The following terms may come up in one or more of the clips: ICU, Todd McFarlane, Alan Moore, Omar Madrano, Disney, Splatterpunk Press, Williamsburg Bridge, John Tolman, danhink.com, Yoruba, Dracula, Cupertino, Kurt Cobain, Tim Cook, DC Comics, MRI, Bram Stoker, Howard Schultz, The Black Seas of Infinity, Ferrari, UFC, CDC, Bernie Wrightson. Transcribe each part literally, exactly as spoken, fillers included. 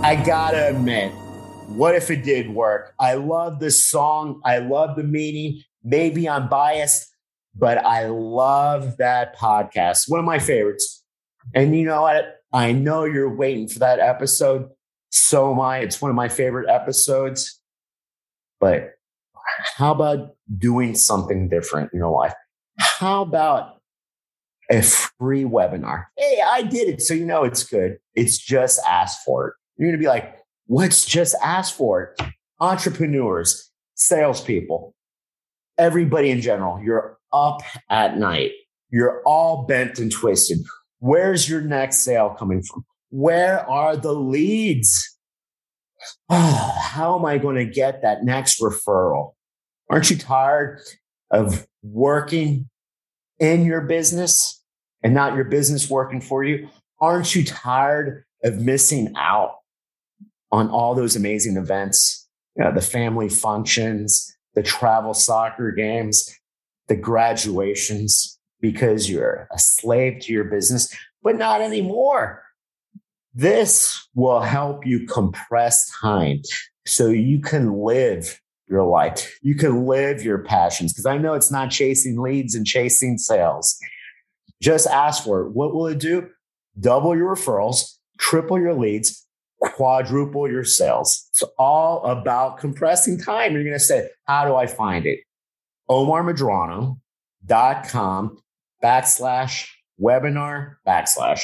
I gotta admit, what if it did work? I love this song. I love the meaning. Maybe I'm biased, but I love that podcast. One of my favorites. And you know what? I know you're waiting for that episode. So am I. It's one of my favorite episodes. But how about doing something different in your life? How about a free webinar? Hey, I did it. So, you know, it's good. It's just ask for it. You're going to be like, what's just ask for it? Entrepreneurs, salespeople, everybody in general. You're up at night. You're all bent and twisted. Where's your next sale coming from? Where are the leads? Oh, how am I going to get that next referral? Aren't you tired of working in your business and not your business working for you? Aren't you tired of missing out on all those amazing events? You know, the family functions, the travel soccer games, the graduations, because you're a slave to your business, but not anymore. This will help you compress time so you can live your life. You can live your passions, because I know it's not chasing leads and chasing sales. Just ask for it. What will it do? Double your referrals, triple your leads, quadruple your sales. It's all about compressing time. You're going to say, how do I find it? Omar Madrano dot com backslash webinar backslash.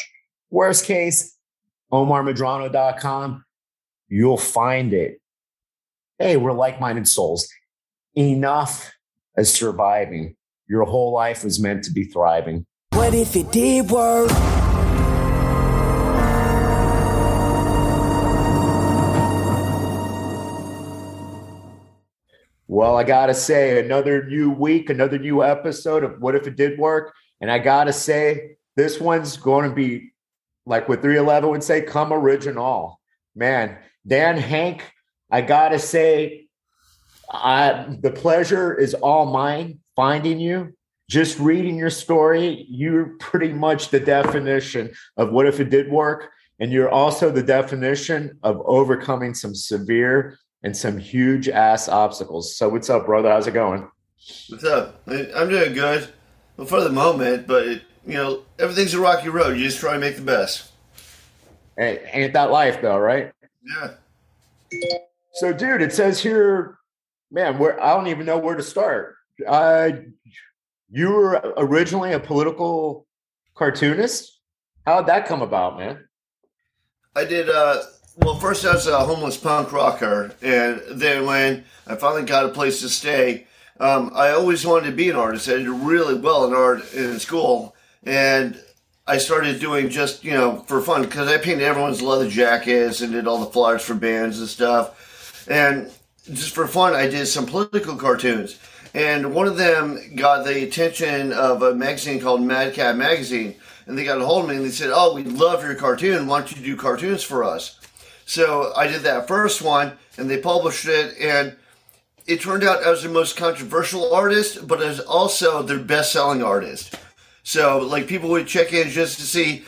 Worst case, Omar Madrano dot com. You'll find it. Hey, we're like-minded souls. Enough is surviving. Your whole life was meant to be thriving. What if it did work? Well, I gotta say, another new week, another new episode of What If It Did Work. And I gotta say, this one's going to be, like what three eleven would say, come original. Man, Dan Hank, I gotta say, I, the pleasure is all mine finding you. Just reading your story, you're pretty much the definition of what if it did work. And you're also the definition of overcoming some severe and some huge ass obstacles. So what's up, brother? How's it going? What's up? I'm doing good. Well, for the moment, but, it, you know, everything's a rocky road. You just try to make the best. Hey, ain't that life though, right? Yeah. So, dude, it says here, man, where I don't even know where to start. I... You were originally a political cartoonist. How did that come about, man? I did, uh, well, first I was a homeless punk rocker. And then when I finally got a place to stay, um, I always wanted to be an artist. I did really well in art in school. And I started doing just, you know, for fun, because I painted everyone's leather jackets and did all the flyers for bands and stuff. And just for fun, I did some political cartoons. And one of them got the attention of a magazine called Mad Cat Magazine. And they got a hold of me and they said, oh, we love your cartoon. Why don't you do cartoons for us? So I did that first one and they published it. And it turned out I was the most controversial artist, but I was also their best-selling artist. So, like, people would check in just to see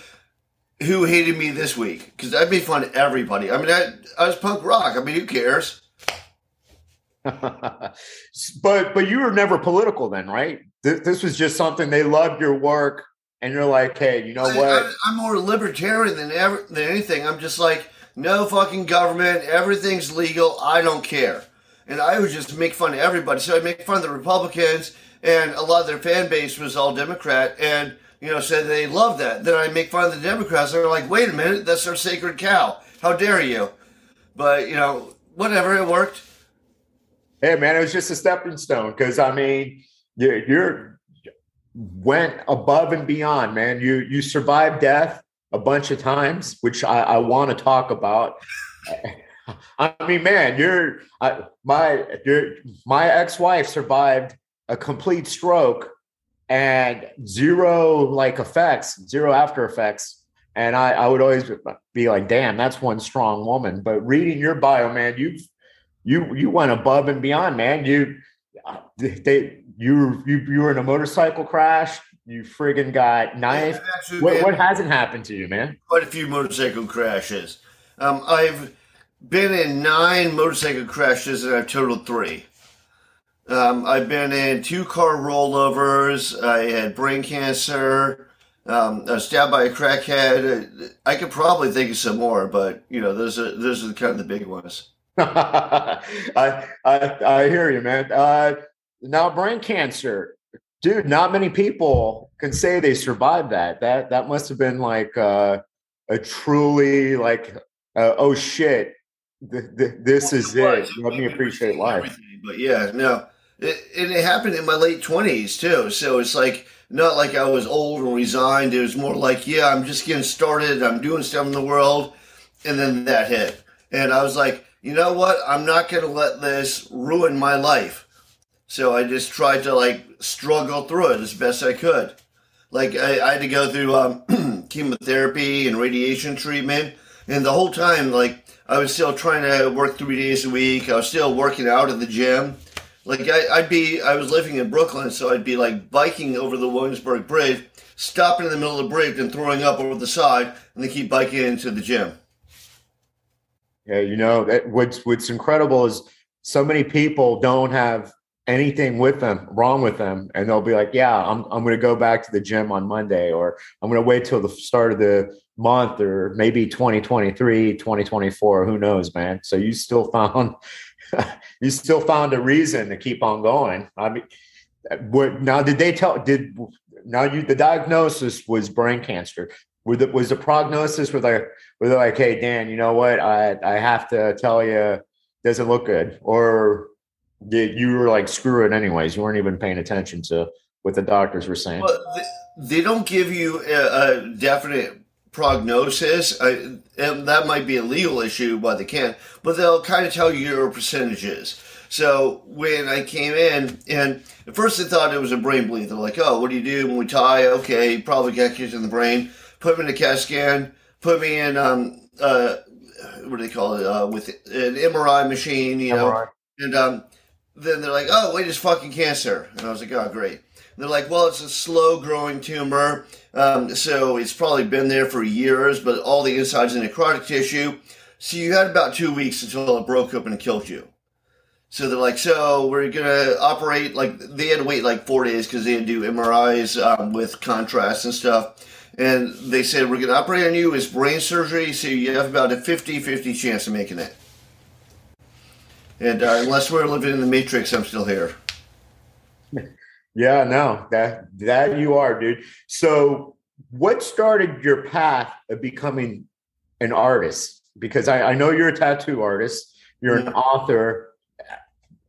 who hated me this week. Because I made fun of everybody. I mean, I, I was punk rock. I mean, who cares? But but you were never political then, right? This, this was just something they loved your work, and you're like, hey, you know I, what? I, I'm more libertarian than ever than anything. I'm just like, no fucking government, everything's legal. I don't care, and I would just make fun of everybody. So I make fun of the Republicans, and a lot of their fan base was all Democrat, and you know, said so they love that. Then I make fun of the Democrats. They're like, wait a minute, that's our sacred cow. How dare you? But you know, whatever, it worked. Hey, man, it was just a stepping stone because, I mean, you you're, went above and beyond, man. You you survived death a bunch of times, which I, I want to talk about. I mean, man, you're I, my you're, my ex-wife survived a complete stroke and zero like effects, zero after effects. And I, I would always be like, damn, that's one strong woman. But reading your bio, man, you you you went above and beyond, man. You they you you you were in a motorcycle crash. You friggin' got knifed. Yeah, what, what hasn't happened to you, man? Quite a few motorcycle crashes. Um, I've been in nine motorcycle crashes and I've totaled three. Um, I've been in two car rollovers. I had brain cancer. Um, I was stabbed by a crackhead. I could probably think of some more, but you know, those are those are kind of the big ones. I, I I hear you, man. Uh, now, brain cancer. Dude, not many people can say they survived that. That that must have been like uh, a truly like, uh, oh shit, th- th- this well, is it. it. Let me appreciate life. But yeah, no, it, and it happened in my late twenties too. So it's like not like I was old and resigned. It was more like, yeah, I'm just getting started. I'm doing stuff in the world, and then that hit, and I was like, you know what? I'm not going to let this ruin my life. So I just tried to like struggle through it as best I could. Like I, I had to go through um, chemotherapy and radiation treatment. And the whole time, like I was still trying to work three days a week. I was still working out at the gym. Like I, I'd be, I was living in Brooklyn. So I'd be like biking over the Williamsburg Bridge, stopping in the middle of the bridge and throwing up over the side and then keep biking into the gym. Yeah. You know, that, what's, what's incredible is so many people don't have anything with them wrong with them, and they'll be like, yeah, I'm I'm going to go back to the gym on Monday, or I'm going to wait till the start of the month, or maybe twenty twenty-three, twenty twenty-four, who knows, man. So you still found you still found a reason to keep on going. I mean, what now did they tell did now you the diagnosis was brain cancer. Were the, was the prognosis were they were they like, hey Dan, you know what? I I have to tell you, doesn't look good, or did you were like, screw it anyways? You weren't even paying attention to what the doctors were saying. Well, they don't give you a, a definite prognosis. I, and that might be a legal issue, but they can't. But they'll kind of tell you your percentages. So when I came in, and at first they thought it was a brain bleed. They're like, oh, what do you do when we tie? Okay, probably got kids in the brain. Put me in a CAT scan. Put me in, um, uh, what do they call it, uh, with an M R I machine, you know. M R I. And um. Then they're like, oh, wait, it's fucking cancer. And I was like, oh, great. And they're like, well, it's a slow-growing tumor, um, so it's probably been there for years, but all the inside's in necrotic tissue. So you had about two weeks until it broke up and killed you. So they're like, so we're going to operate, like, they had to wait like four days because they had to do M R Is um, with contrast and stuff. And they said, we're going to operate on you as brain surgery, so you have about a fifty-fifty chance of making it. And uh, unless we're living in the Matrix, I'm still here. Yeah, no, that that you are, dude. So what started your path of becoming an artist? Because I, I know you're a tattoo artist. You're an mm-hmm. author.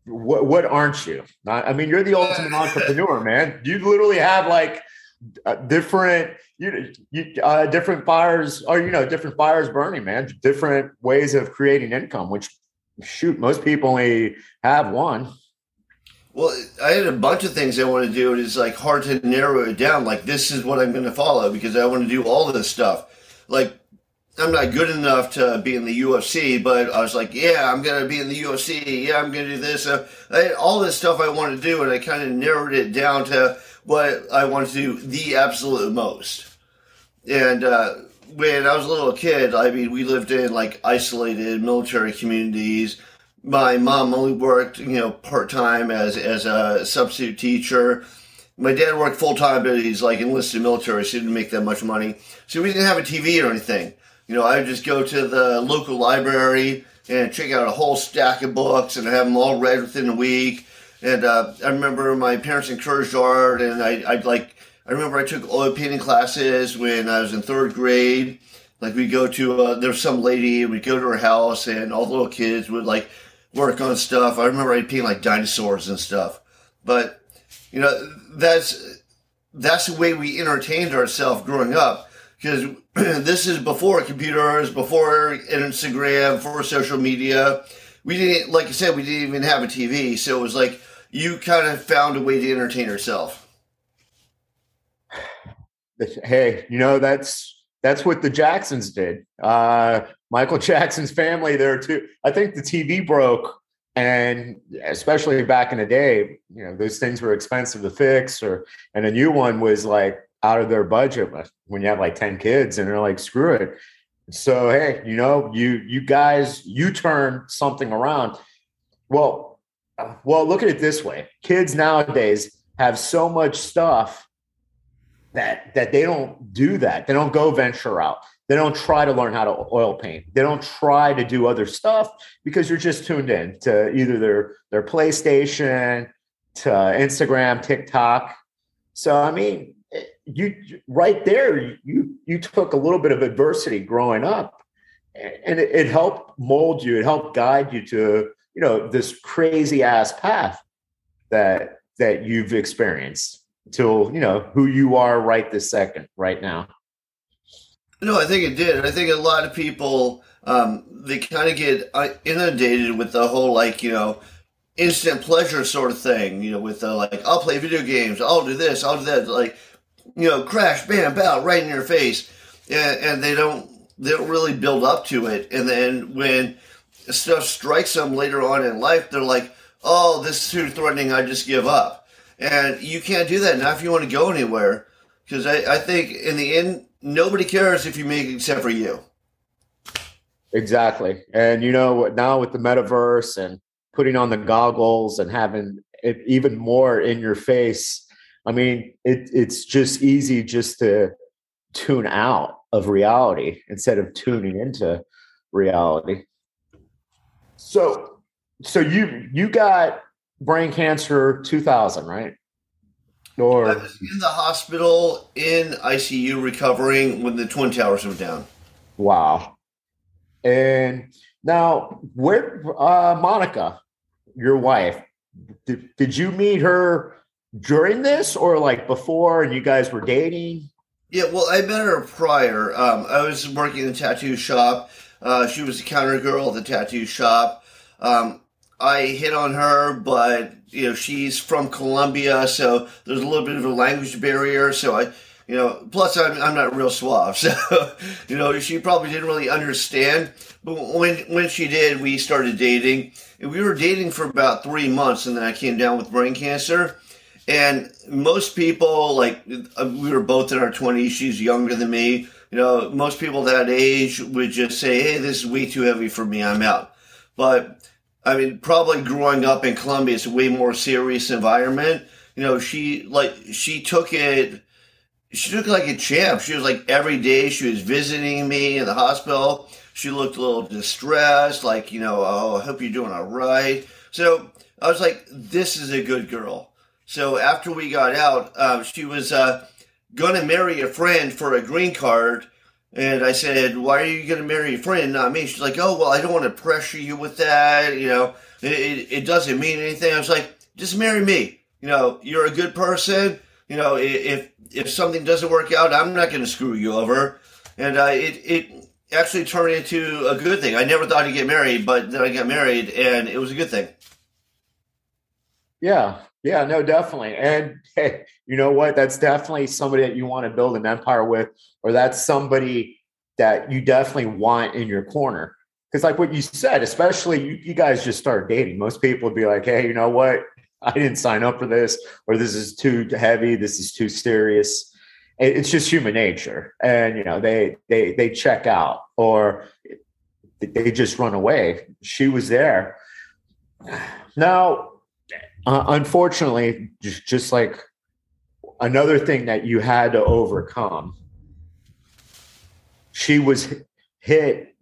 What, what aren't you? I mean, you're the ultimate entrepreneur, man. You literally have like uh, different you, you uh, different fires, or, you know, different fires burning, man. Different ways of creating income, which – shoot, most people only have one. Well, I had a bunch of things I want to do. It is like hard to narrow it down. Like, this is what I'm going to follow because I want to do all of this stuff. Like, I'm not good enough to be in the U F C, but I was like, yeah, I'm going to be in the U F C. Yeah, I'm going to do this. Uh, I had all this stuff I want to do, and I kind of narrowed it down to what I want to do the absolute most. And, uh, when I was a little kid, I mean, we lived in like isolated military communities. My mom only worked, you know, part-time as, as a substitute teacher. My dad worked full-time, but he's like enlisted military, so he didn't make that much money. So we didn't have a T V or anything. You know, I would just go to the local library and check out a whole stack of books and have them all read within a week. And uh, I remember my parents encouraged art, and I, I'd like, I remember I took oil painting classes when I was in third grade. Like, we'd go to, uh, there was some lady, we'd go to her house, and all the little kids would, like, work on stuff. I remember I'd paint, like, dinosaurs and stuff. But, you know, that's that's the way we entertained ourselves growing up. because this is before computers, before Instagram, before social media. We didn't, like I said, we didn't even have a T V. So it was like you kind of found a way to entertain yourself. Hey, you know, that's that's what the Jacksons did. Uh, Michael Jackson's family there, too. I think the T V broke. And especially back in the day, you know, those things were expensive to fix, or and a new one was like out of their budget when you have like ten kids and they're like, screw it. So, hey, you know, you you guys, you turn something around. Well, well, look at it this way. Kids nowadays have so much stuff that that they don't do that. They don't go venture out. They don't try to learn how to oil paint. They don't try to do other stuff because you're just tuned in to either their, their PlayStation, to Instagram, TikTok. So, I mean, you right there, you you took a little bit of adversity growing up, and it, it helped mold you. It helped guide you to, you know, this crazy ass path that that you've experienced till, you know, who you are right this second, right now. No, I think it did. I think a lot of people, um, they kind of get inundated with the whole, like, you know, instant pleasure sort of thing, you know, with the, like, I'll play video games, I'll do this, I'll do that, like, you know, crash, bam, bow, right in your face. And, and they don't, they don't really build up to it. And then when stuff strikes them later on in life, they're like, oh, this is too threatening, I just give up. And you can't do that now if you want to go anywhere. Because I, I think in the end, nobody cares if you make it except for you. Exactly. And, you know, now with the metaverse and putting on the goggles and having it even more in your face, I mean, it, it's just easy just to tune out of reality instead of tuning into reality. So, so you, you got brain cancer two thousand, right? Or I was in the hospital in I C U recovering when the Twin Towers were down. Wow. And now, where uh, Monica, your wife, did, did you meet her during this or like before and you guys were dating? Yeah, well, I met her prior. Um, I was working in a tattoo shop. Uh, she was a counter girl at the tattoo shop. Um, I hit on her, but, you know, she's from Colombia, so there's a little bit of a language barrier. So I, you know, plus I'm, I'm not real suave. So, you know, she probably didn't really understand. But when, when she did, we started dating. And we were dating for about three months, and then I came down with brain cancer. And most people, like, we were both in our twenties. She's younger than me. You know, most people that age would just say, hey, this is way too heavy for me, I'm out. But I mean, probably growing up in Colombia, it's a way more serious environment. You know, she like she took it, she took it like a champ. She was like every day she was visiting me in the hospital. She looked a little distressed, like, you know, oh, I hope you're doing all right. So I was like, this is a good girl. So after we got out, uh, she was uh, going to marry a friend for a green card. And I said, why are you going to marry a friend, not me? She's like, oh, well, I don't want to pressure you with that. You know, it, it, it doesn't mean anything. I was like, just marry me. You know, you're a good person. You know, if if something doesn't work out, I'm not going to screw you over. And uh, it, it actually turned into a good thing. I never thought I'd get married, but then I got married, and it was a good thing. Yeah, yeah, no, definitely. And hey, you know what? That's definitely somebody that you want to build an empire with, or that's somebody that you definitely want in your corner. Because like what you said, especially you, you guys just start dating. Most people would be like, hey, you know what? I didn't sign up for this, or this is too heavy. This is too serious. It's just human nature. And, you know, they, they, they check out or they just run away. She was there. Now, Uh, unfortunately, just, just like another thing that you had to overcome, she was hit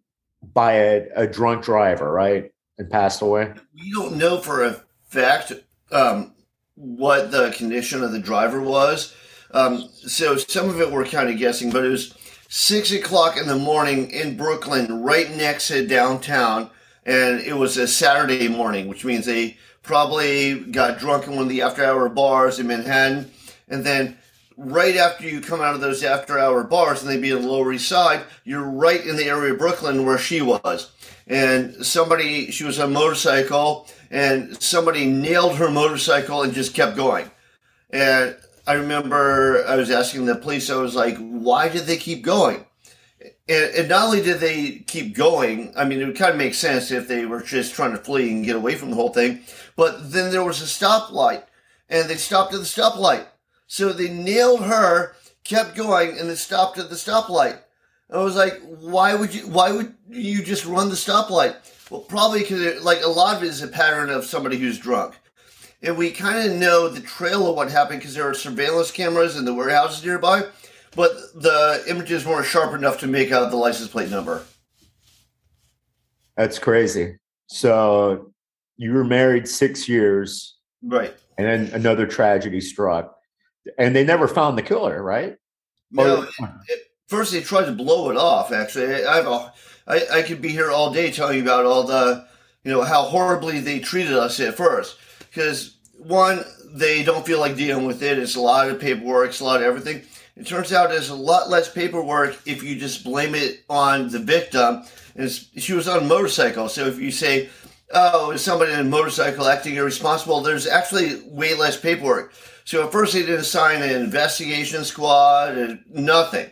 by a, a drunk driver, right? And passed away. We don't know for a fact um, what the condition of the driver was. Um, so some of it we're kind of guessing, but it was six o'clock in the morning in Brooklyn, right next to downtown. And it was a Saturday morning, which means they probably got drunk in one of the after-hour bars in Manhattan, and then right after you come out of those after-hour bars, and they'd be on the Lower East Side, you're right in the area of Brooklyn where she was. And somebody, she was on a motorcycle, and somebody nailed her motorcycle and just kept going. And I remember I was asking the police, I was like, why did they keep going? And, and not only did they keep going, I mean, it would kind of make sense if they were just trying to flee and get away from the whole thing, but then there was a stoplight, and they stopped at the stoplight. So they nailed her, kept going, and then stopped at the stoplight. I was like, why would you, why would you just run the stoplight? Well, probably because, like, a lot of it is a pattern of somebody who's drunk. And we kind of know the trail of what happened because there are surveillance cameras in the warehouses nearby, but the images weren't sharp enough to make out the license plate number. That's crazy. So you were married six years. Right. And then another tragedy struck. And they never found the killer, right? No. It, it, first, they tried to blow it off. Actually, I have a, I, I could be here all day telling you about all the, you know, how horribly they treated us at first. Because one, they don't feel like dealing with it. It's a lot of paperwork. It's a lot of everything. It turns out there's a lot less paperwork if you just blame it on the victim. And it's, she was on a motorcycle, so if you say, "Oh, is somebody on a motorcycle acting irresponsible?" There's actually way less paperwork. So at first they didn't assign an investigation squad and nothing.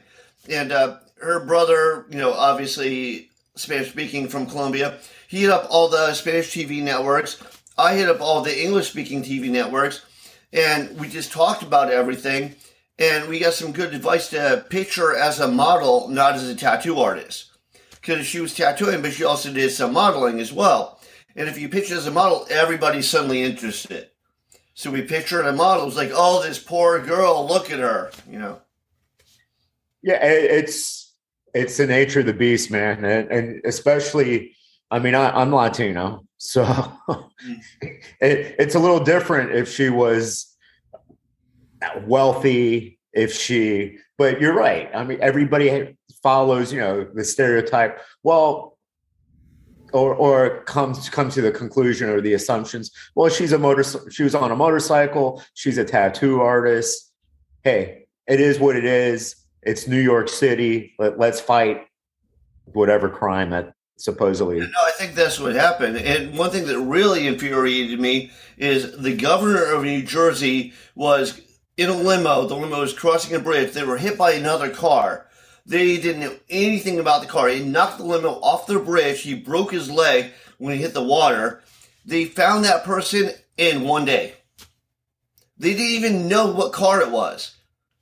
And uh, her brother, you know, obviously Spanish speaking from Colombia, he hit up all the Spanish T V networks. I hit up all the English speaking T V networks, and we just talked about everything. And we got some good advice to picture as a model, not as a tattoo artist, because she was tattooing, but she also did some modeling as well. And if you picture as a model, everybody's suddenly interested. So we pictured a model. It was like, oh, this poor girl, look at her, you know. Yeah, it's it's the nature of the beast, man. And, and especially, I mean, I, I'm Latino, so it, it's a little different if she was wealthy, if she, but you're right. I mean, everybody follows, you know, the stereotype. Well, Or, or comes comes to the conclusion or the assumptions. Well, she's a motor. She was on a motorcycle. She's a tattoo artist. Hey, it is what it is. It's New York City. Let, let's fight whatever crime that supposedly. No, I think that's what happened. And one thing that really infuriated me is the governor of New Jersey was in a limo. The limo was crossing a bridge. They were hit by another car. They didn't know anything about the car. He knocked the limo off the bridge. He broke his leg when he hit the water. They found that person in one day. They didn't even know what car it was.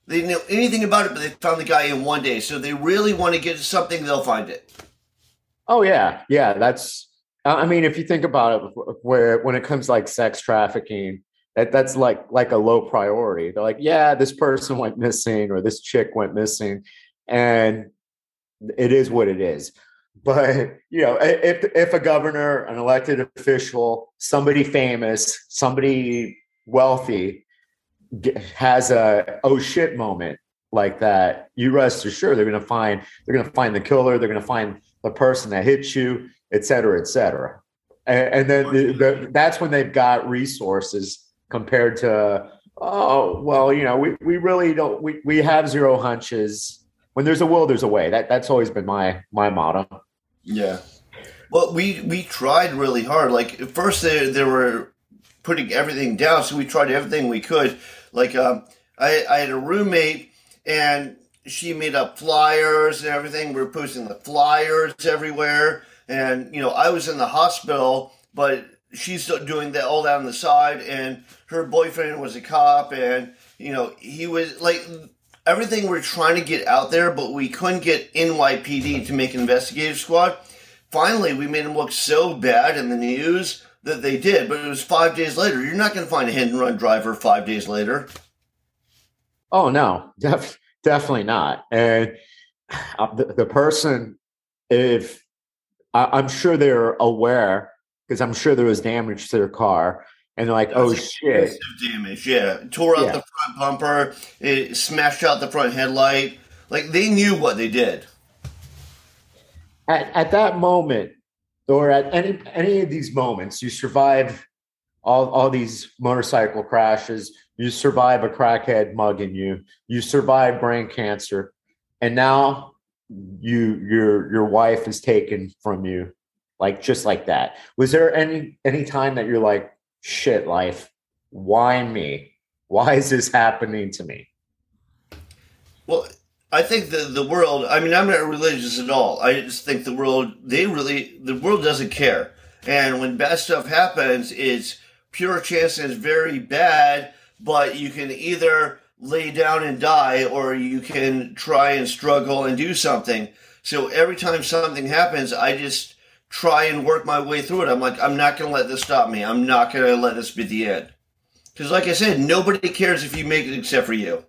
They didn't know anything about it, but they found the guy in one day. So they really want to get to something, they'll find it. Oh, yeah. Yeah, that's... I mean, if you think about it, where when it comes to, like, sex trafficking, that, that's like, like a low priority. They're like, yeah, this person went missing or this chick went missing. And it is what it is. But, you know, if if a governor, an elected official, somebody famous, somebody wealthy has a oh shit moment like that, you rest assured they're going to find they're going to find the killer. They're going to find the person that hit you, et cetera, et cetera. And, and then the, the, that's when they've got resources compared to, oh, well, you know, we, we really don't we, we have zero hunches. When there's a will, there's a way. That that's always been my my motto. Yeah. Well, we we tried really hard. Like at first, they they were putting everything down, so we tried everything we could. Like um, I I had a roommate, and she made up flyers and everything. We were posting the flyers everywhere, and you know I was in the hospital, but she's doing that all down the side, and her boyfriend was a cop, and you know he was like. Everything we're trying to get out there, but we couldn't get N Y P D to make an investigative squad. Finally, we made them look so bad in the news that they did, but it was five days later. You're not going to find a hit-and-run driver five days later. Oh, no, def- definitely not. And the, the person, if I, I'm sure they're aware, because I'm sure there was damage to their car. And they're like, oh, shit. Damage, yeah. Tore out yeah. the front bumper. It smashed out the front headlight. Like, they knew what they did. At, at that moment, or at any any of these moments, you survive all, all these motorcycle crashes. You survive a crackhead mugging you. You survive brain cancer. And now you your your wife is taken from you, like just like that. Was there any any time that you're like, shit, life, why me? Why is this happening to me? Well, I think the, the world, I mean, I'm not religious at all. I just think the world, they really, the world doesn't care. And when bad stuff happens, it's pure chance and it's very bad, but you can either lay down and die or you can try and struggle and do something. So every time something happens, I just try and work my way through it. I'm like, I'm not going to let this stop me. I'm not going to let this be the end. Because like I said, nobody cares if you make it except for you.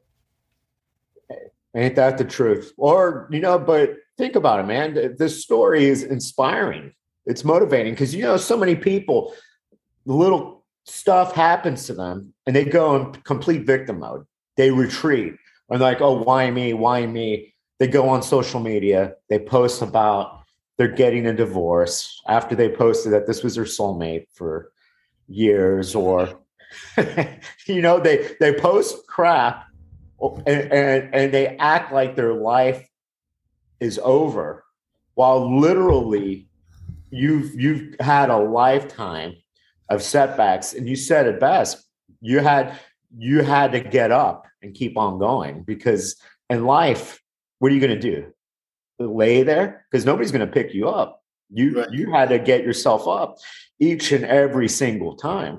Ain't that the truth? Or, you know, but think about it, man. This story is inspiring. It's motivating because, you know, so many people, little stuff happens to them and they go in complete victim mode. They retreat and like, oh, why me? Why me? They go on social media. They post about they're getting a divorce after they posted that this was their soulmate for years or, you know, they, they post crap. And, and, and they act like their life is over, while literally you've you've had a lifetime of setbacks. And you said it best: you had you had to get up and keep on going, because in life, what are you going to do? Lay there? Because nobody's going to pick you up. You right. You had to get yourself up each and every single time.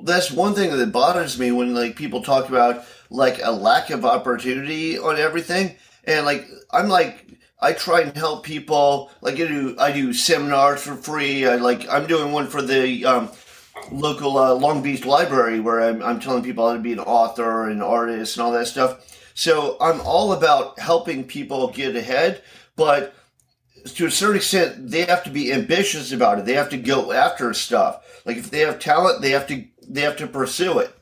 That's one thing that bothers me when like people talk about like a lack of opportunity on everything. And like, I'm like, I try and help people. Like I do, I do seminars for free. I like, I'm doing one for the um, local uh, Long Beach library where I'm, I'm telling people how to be an author and artist and all that stuff. So I'm all about helping people get ahead, but to a certain extent, they have to be ambitious about it. They have to go after stuff. Like if they have talent, they have to, they have to pursue it.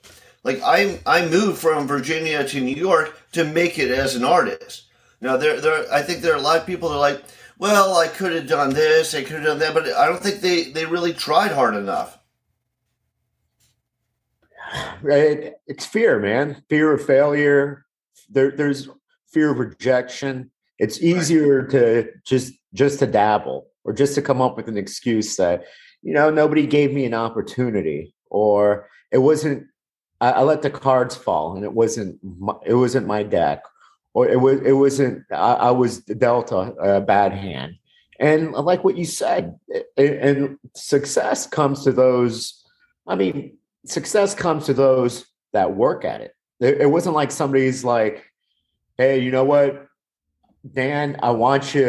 Like I, I moved from Virginia to New York to make it as an artist. Now there, there, I think there are a lot of people that are like, well, I could have done this, I could have done that, but I don't think they, they really tried hard enough. It, it's fear, man. Fear of failure. There, there's fear of rejection. It's easier right. to just, just to dabble or just to come up with an excuse that, you know, nobody gave me an opportunity, or it wasn't, I, I let the cards fall and it wasn't, my, it wasn't my deck, or it was, it wasn't, I, I was dealt a, a bad hand. And like what you said, it, and success comes to those, I mean, success comes to those that work at it. It, it wasn't like somebody's like, hey, you know what, Dan, I want you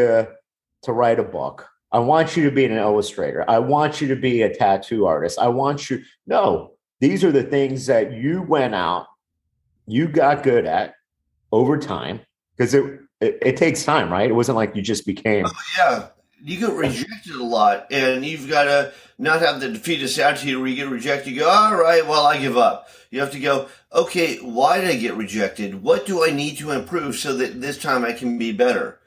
to write a book. I want you to be an illustrator. I want you to be a tattoo artist. I want you. No, these are the things that you went out, you got good at over time, because it, it it takes time, right? It wasn't like you just became. Oh, yeah, you get rejected a lot, and you've got to not have the defeatist attitude where you get rejected. You go, all right, well, I give up. You have to go, okay, why did I get rejected? What do I need to improve so that this time I can be better?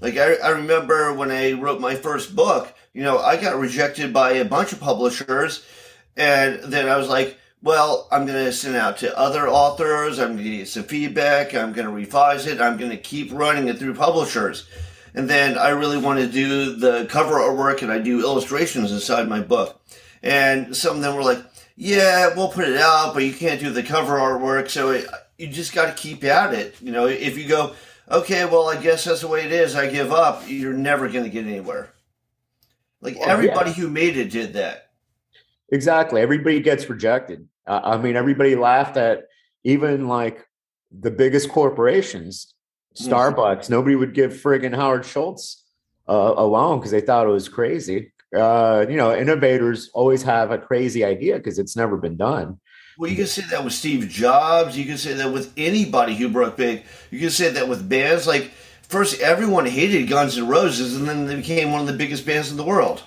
Like, I, I remember when I wrote my first book, you know, I got rejected by a bunch of publishers. And then I was like, well, I'm going to send out to other authors. I'm going to get some feedback. I'm going to revise it. I'm going to keep running it through publishers. And then I really want to do the cover artwork, and I do illustrations inside my book. And some of them were like, yeah, we'll put it out, but you can't do the cover artwork. So it, you just got to keep at it. You know, if you go, okay, well, I guess that's the way it is, I give up, you're never going to get anywhere. Like well, everybody yeah. who made it did that. Exactly. Everybody gets rejected. Uh, I mean, everybody laughed at even like the biggest corporations, Starbucks. Mm-hmm. Nobody would give friggin' Howard Schultz uh, a loan because they thought it was crazy. Uh, you know, innovators always have a crazy idea because it's never been done. Well, you can say that with Steve Jobs. You can say that with anybody who broke big. You can say that with bands. Like, first, everyone hated Guns N' Roses, and then they became one of the biggest bands in the world.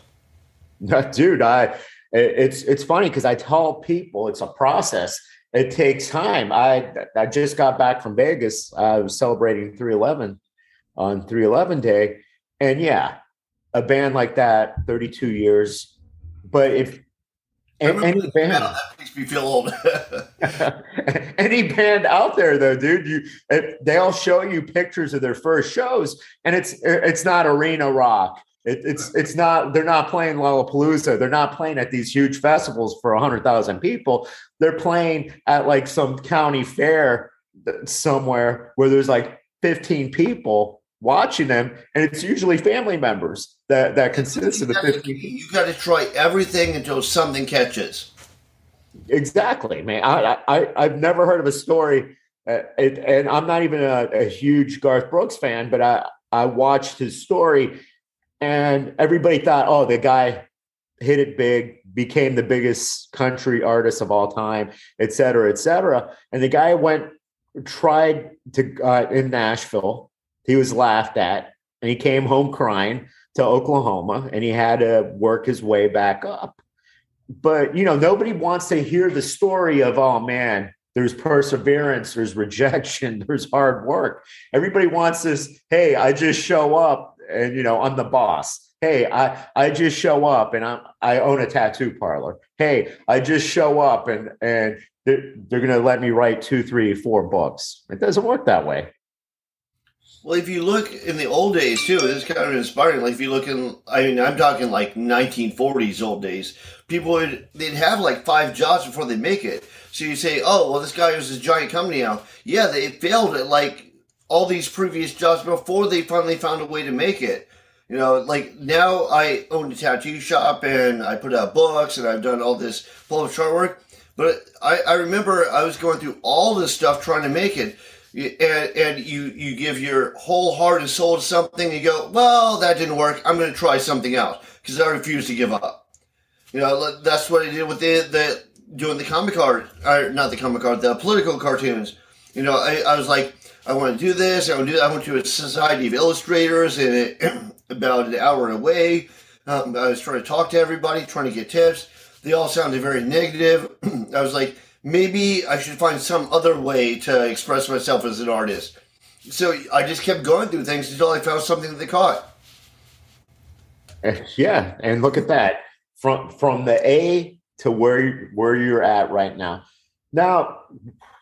Dude, I it's it's funny because I tell people it's a process. It takes time. I I just got back from Vegas. I was celebrating three eleven on three eleven day, and yeah, a band like that, thirty-two years. But if And, any band metal, that makes me feel old. Any band out there, though, dude, you it, they'll show you pictures of their first shows, and it's it's not arena rock. It, it's it's not they're not playing Lollapalooza. They're not playing at these huge festivals for a hundred thousand people. They're playing at like some county fair somewhere where there's like fifteen people watching them, and it's usually family members that that consists of the fifteen. You got to try everything until something catches. Exactly, man. I I I've never heard of a story, uh, it, and I'm not even a, a huge Garth Brooks fan, but I I watched his story, and everybody thought, oh, the guy hit it big, became the biggest country artist of all time, et cetera, et cetera. And the guy went tried to uh, in Nashville. He was laughed at, and he came home crying to Oklahoma, and he had to work his way back up. But, you know, nobody wants to hear the story of, oh, man, there's perseverance, there's rejection, there's hard work. Everybody wants this, hey, I just show up and, you know, I'm the boss. Hey, I, I just show up and I'm, I own a tattoo parlor. Hey, I just show up and, and they're, they're going to let me write two, three, four books. It doesn't work that way. Well, if you look in the old days, too, it's kind of inspiring. Like, if you look in, I mean, I'm talking like nineteen forties old days, people would, they'd have like five jobs before they make it. So you say, oh, well, this guy was a giant company now. Yeah, they failed at like all these previous jobs before they finally found a way to make it. You know, like now I own a tattoo shop and I put out books and I've done all this published artwork. But I, I remember I was going through all this stuff trying to make it. And, and you, you give your whole heart and soul to something, and you go, well, that didn't work. I'm going to try something else because I refuse to give up. You know, that's what I did with the, the doing the comic art, or not the comic art, the political cartoons. You know, I, I was like, I want to do this. I want to do that. I went to a society of illustrators and it, about an hour and away. Um, I was trying to talk to everybody, trying to get tips. They all sounded very negative. I was like, maybe I should find some other way to express myself as an artist. So I just kept going through things until I found something that they caught. Yeah, and look at that. From from the A to where, where you're at right now. Now,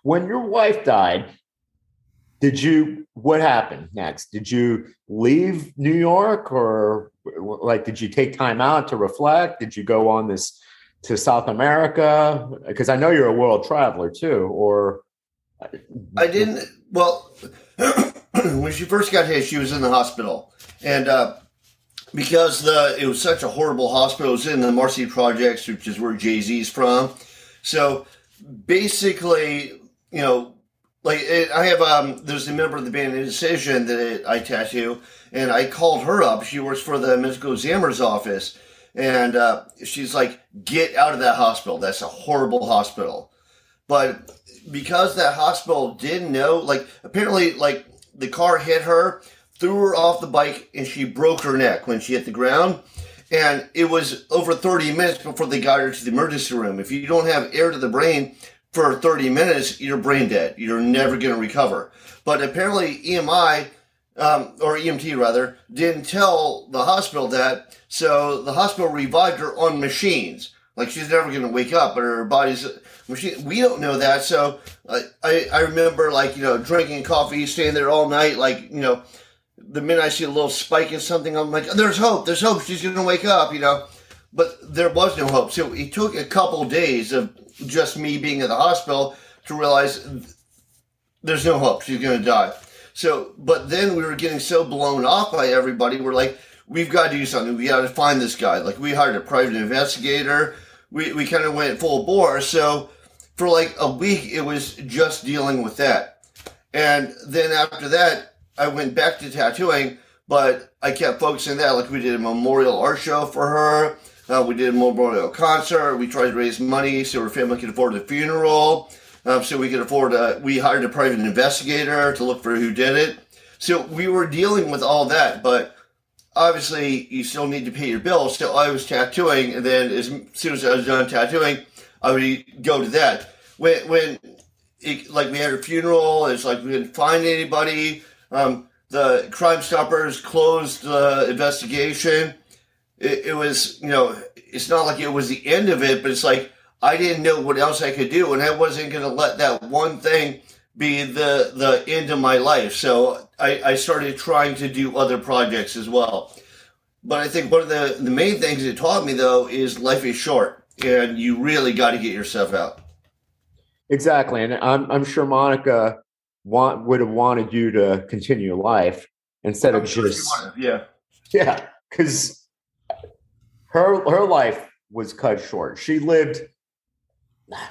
when your wife died, did you, what happened next? Did you leave New York, or like, did you take time out to reflect? Did you go on this to South America? Because I know you're a world traveler too, or... I didn't, well, when she first got hit, she was in the hospital. And uh, because the it was such a horrible hospital, it was in the Marcy Projects, which is where Jay-Z's from. So basically, you know, like it, I have, um, there's a member of the band Indecision that it, I tattoo, and I called her up. She works for the medical examiner's office. And uh, she's like, get out of that hospital. That's a horrible hospital. But because that hospital didn't know, like, apparently, like, the car hit her, threw her off the bike, and she broke her neck when she hit the ground. And it was over thirty minutes before they got her to the emergency room. If you don't have air to the brain for thirty minutes, you're brain dead. You're never going to recover. But apparently E M I... Um, or E M T rather, didn't tell the hospital that, so the hospital revived her on machines. Like, she's never going to wake up, but her body's machine. We don't know that, so uh, I, I remember, like, you know, drinking coffee, staying there all night, like, you know, the minute I see a little spike in something, I'm like, there's hope, there's hope, she's going to wake up, you know, but there was no hope. So it took a couple days of just me being at the hospital to realize there's no hope, she's going to die. So, but then we were getting so blown off by everybody. We're like, we've got to do something. We got to find this guy. Like, we hired a private investigator. We we kind of went full bore. So for like a week, it was just dealing with that. And then after that, I went back to tattooing, but I kept focusing on that. Like, we did a memorial art show for her. Uh, we did a memorial concert. We tried to raise money so her family could afford a funeral. Um, so we could afford, a, we hired a private investigator to look for who did it. So we were dealing with all that, but obviously you still need to pay your bills. So I was tattooing, and then as soon as I was done tattooing, I would go to that. When, when it, like, we had a funeral, it's like we didn't find anybody. Um, the Crime Stoppers closed the investigation. It, it was, you know, it's not like it was the end of it, but it's like I didn't know what else I could do, and I wasn't going to let that one thing be the the end of my life. So I, I started trying to do other projects as well. But I think one of the, the main things it taught me, though, is life is short, and you really got to get yourself out. Exactly. And I'm, I'm sure Monica want, would have wanted you to continue life instead of just... Yeah. Yeah, because her, her life was cut short. She lived...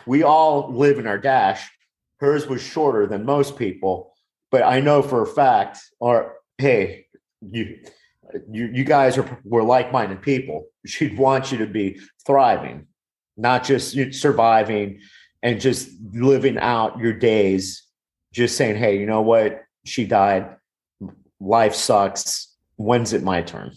We all live in our dash. Hers was shorter than most people. But I know for a fact, or hey, you... You, you guys are, were like-minded people. She'd want you to be thriving, not just surviving and just living out your days, just saying, hey, you know what? She died. Life sucks. When's it my turn?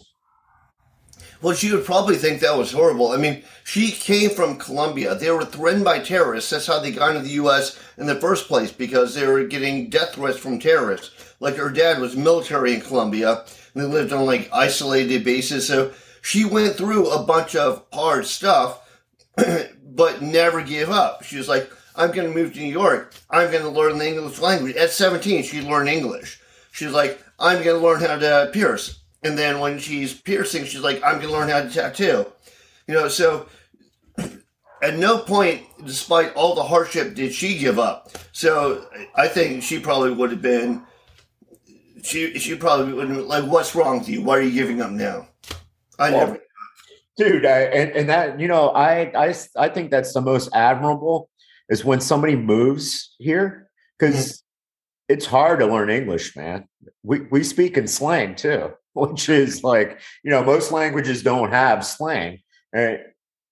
Well, she would probably think that was horrible. I mean, she came from Colombia. They were threatened by terrorists. That's how they got into the U S in the first place, because they were getting death threats from terrorists. Like, her dad was military in Colombia. They lived on like isolated bases. So she went through a bunch of hard stuff, but never gave up. She was like, I'm going to move to New York. I'm going to learn the English language. At seventeen, she learned English. She was like, I'm going to learn how to pierce. And then when she's piercing, she's like, I'm going to learn how to tattoo. You know, so at no point, despite all the hardship, did she give up. So I think she probably would have been... She she probably wouldn't, like, what's wrong with you? Why are you giving up now? I well, never, dude. I, and, and that, you know, I, I I think that's the most admirable is when somebody moves here, because mm-hmm. it's hard to learn English, man. We we speak in slang too, which is like, you know, most languages don't have slang. And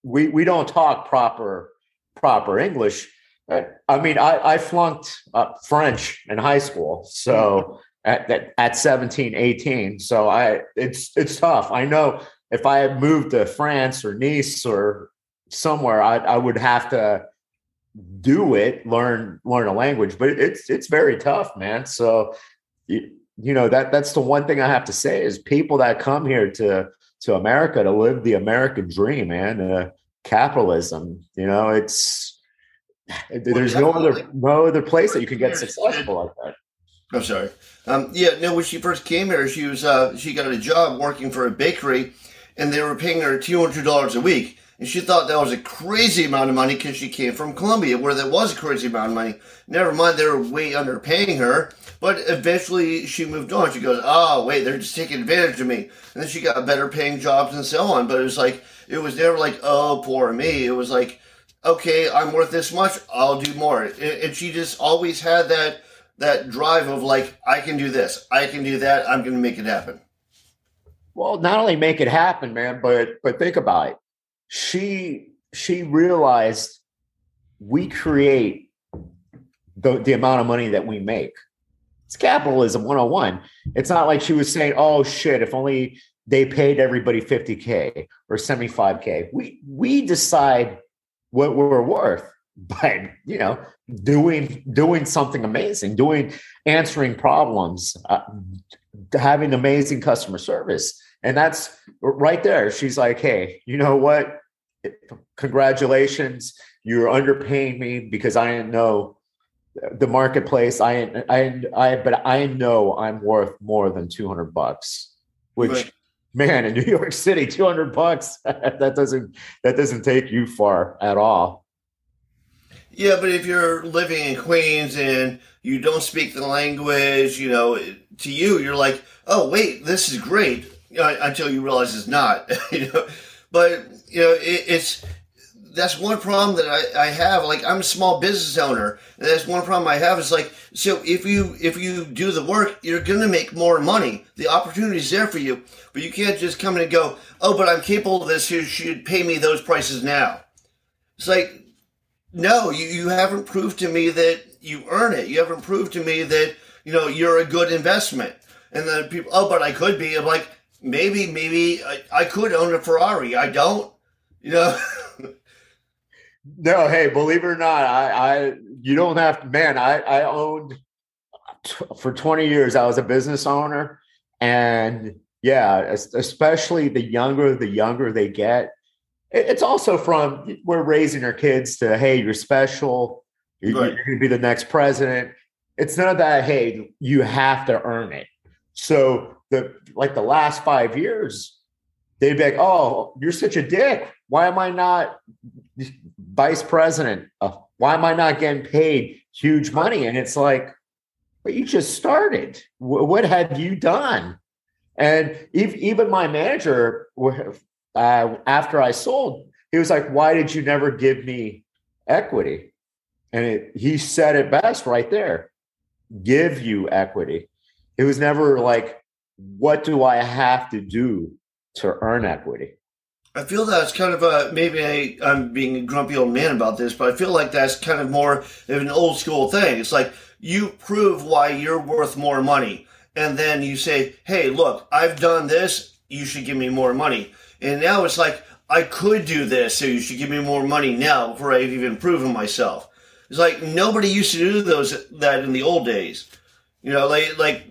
we we don't talk proper proper English. I mean, I I flunked uh, French in high school, so. Mm-hmm. At, at seventeen, eighteen. So I, it's, it's tough. I know if I had moved to France or Nice or somewhere, I, I would have to do it, learn, learn a language, but it's, it's very tough, man. So, you, you know, that, that's the one thing I have to say is people that come here to, to America to live the American dream, man, uh, capitalism, you know, it's, there's well, no other, no other place that you can get successful like that. I'm sorry. Um, yeah, no, when she first came here, she was uh, she got a job working for a bakery, and they were paying her two hundred dollars a week. And she thought that was a crazy amount of money because she came from Colombia, where that was a crazy amount of money. Never mind, they were way underpaying her. But eventually she moved on. She goes, oh, wait, they're just taking advantage of me. And then she got better paying jobs and so on. But it was like, it was never like, oh, poor me. It was like, okay, I'm worth this much. I'll do more. And she just always had that. That drive of like, I can do this, I can do that, I'm going to make it happen. Well, not only make it happen, man, but but think about it. She she realized we create the, the amount of money that we make. It's capitalism one oh one. It's not like she was saying, oh, shit, if only they paid everybody fifty K or seventy-five K. We, we decide what we're worth. By, you know, doing doing something amazing, doing answering problems, uh, having amazing customer service. And that's right there. She's like, hey, you know what? Congratulations. You're underpaying me because I didn't know the marketplace. I I I but I know I'm worth more than two hundred bucks, which right. Man, in New York City, two hundred bucks, that doesn't that doesn't take you far at all. Yeah, but if you're living in Queens and you don't speak the language, you know, to you, you're like, oh, wait, this is great, you know, until you realize it's not, you know. But, you know, it, it's, that's one problem that I, I have. Like, I'm a small business owner. And that's one problem I have is like, so if you, if you do the work, you're going to make more money. The opportunity is there for you, but you can't just come in and go, oh, but I'm capable of this. You should pay me those prices now. It's like, no, you, you haven't proved to me that you earn it. You haven't proved to me that, you know, you're a good investment. And then people, oh, but I could be. I'm like, maybe, maybe I, I could own a Ferrari. I don't, you know. No, hey, believe it or not, I, I you don't have to, man, I, I owned, for twenty years, I was a business owner. And yeah, especially the younger, the younger they get, It's also from, we're raising our kids to, hey, you're special. You're, right. you're going to be the next president. It's none of that, hey, you have to earn it. So the like the last five years, they'd be like, oh, you're such a dick. Why am I not vice president? Uh, why am I not getting paid huge money? And it's like, but you just started. W- what have you done? And if, even my manager, uh, after I sold, he was like, why did you never give me equity? And it, he said it best right there. Give you equity. It was never like, what do I have to do to earn equity? I feel that's kind of a, maybe I, I'm being a grumpy old man about this, but I feel like that's kind of more of an old school thing. It's like you prove why you're worth more money. And then you say, hey, look, I've done this. You should give me more money. And now it's like, I could do this. So you should give me more money now before I've even proven myself. It's like nobody used to do those that in the old days. You know, like like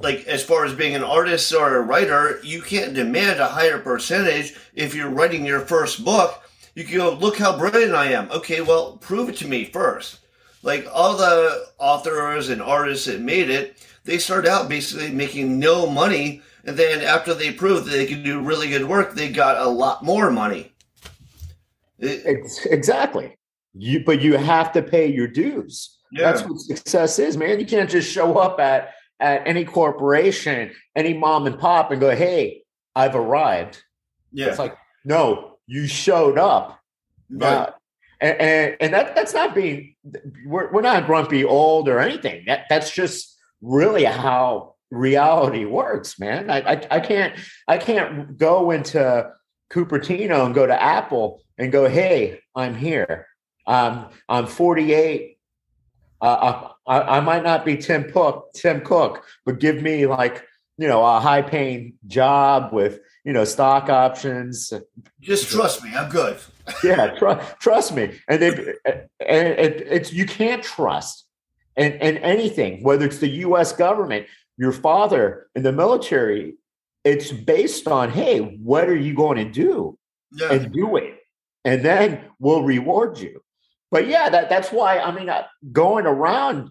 like as far as being an artist or a writer, you can't demand a higher percentage if you're writing your first book. You can go, look how brilliant I am. Okay, well, prove it to me first. Like all the authors and artists that made it, they started out basically making no money. And then after they proved that they could do really good work, they got a lot more money. It, exactly. You, but you have to pay your dues. Yeah. That's what success is, man. You can't just show up at, at any corporation, any mom and pop and go, hey, I've arrived. Yeah. It's like, no, you showed up. Right. Uh, and and, and that, that's not being, we're, we're not grumpy old or anything. That That's just really how reality works, man. I, I I can't I can't go into Cupertino and go to Apple and go, hey, I'm here. Um, I'm forty-eight. Uh, I, I might not be Tim Cook, Tim Cook, but give me like, you know, a high paying job with, you know, stock options. Just trust me. I'm good. yeah. Tr- trust me. And, they, and it, it's, you can't trust and, and anything, whether it's the U S government, your father in the military, it's based on, hey, what are you going to do? Yeah. And do it. And then we'll reward you. But yeah, that, that's why, I mean, going around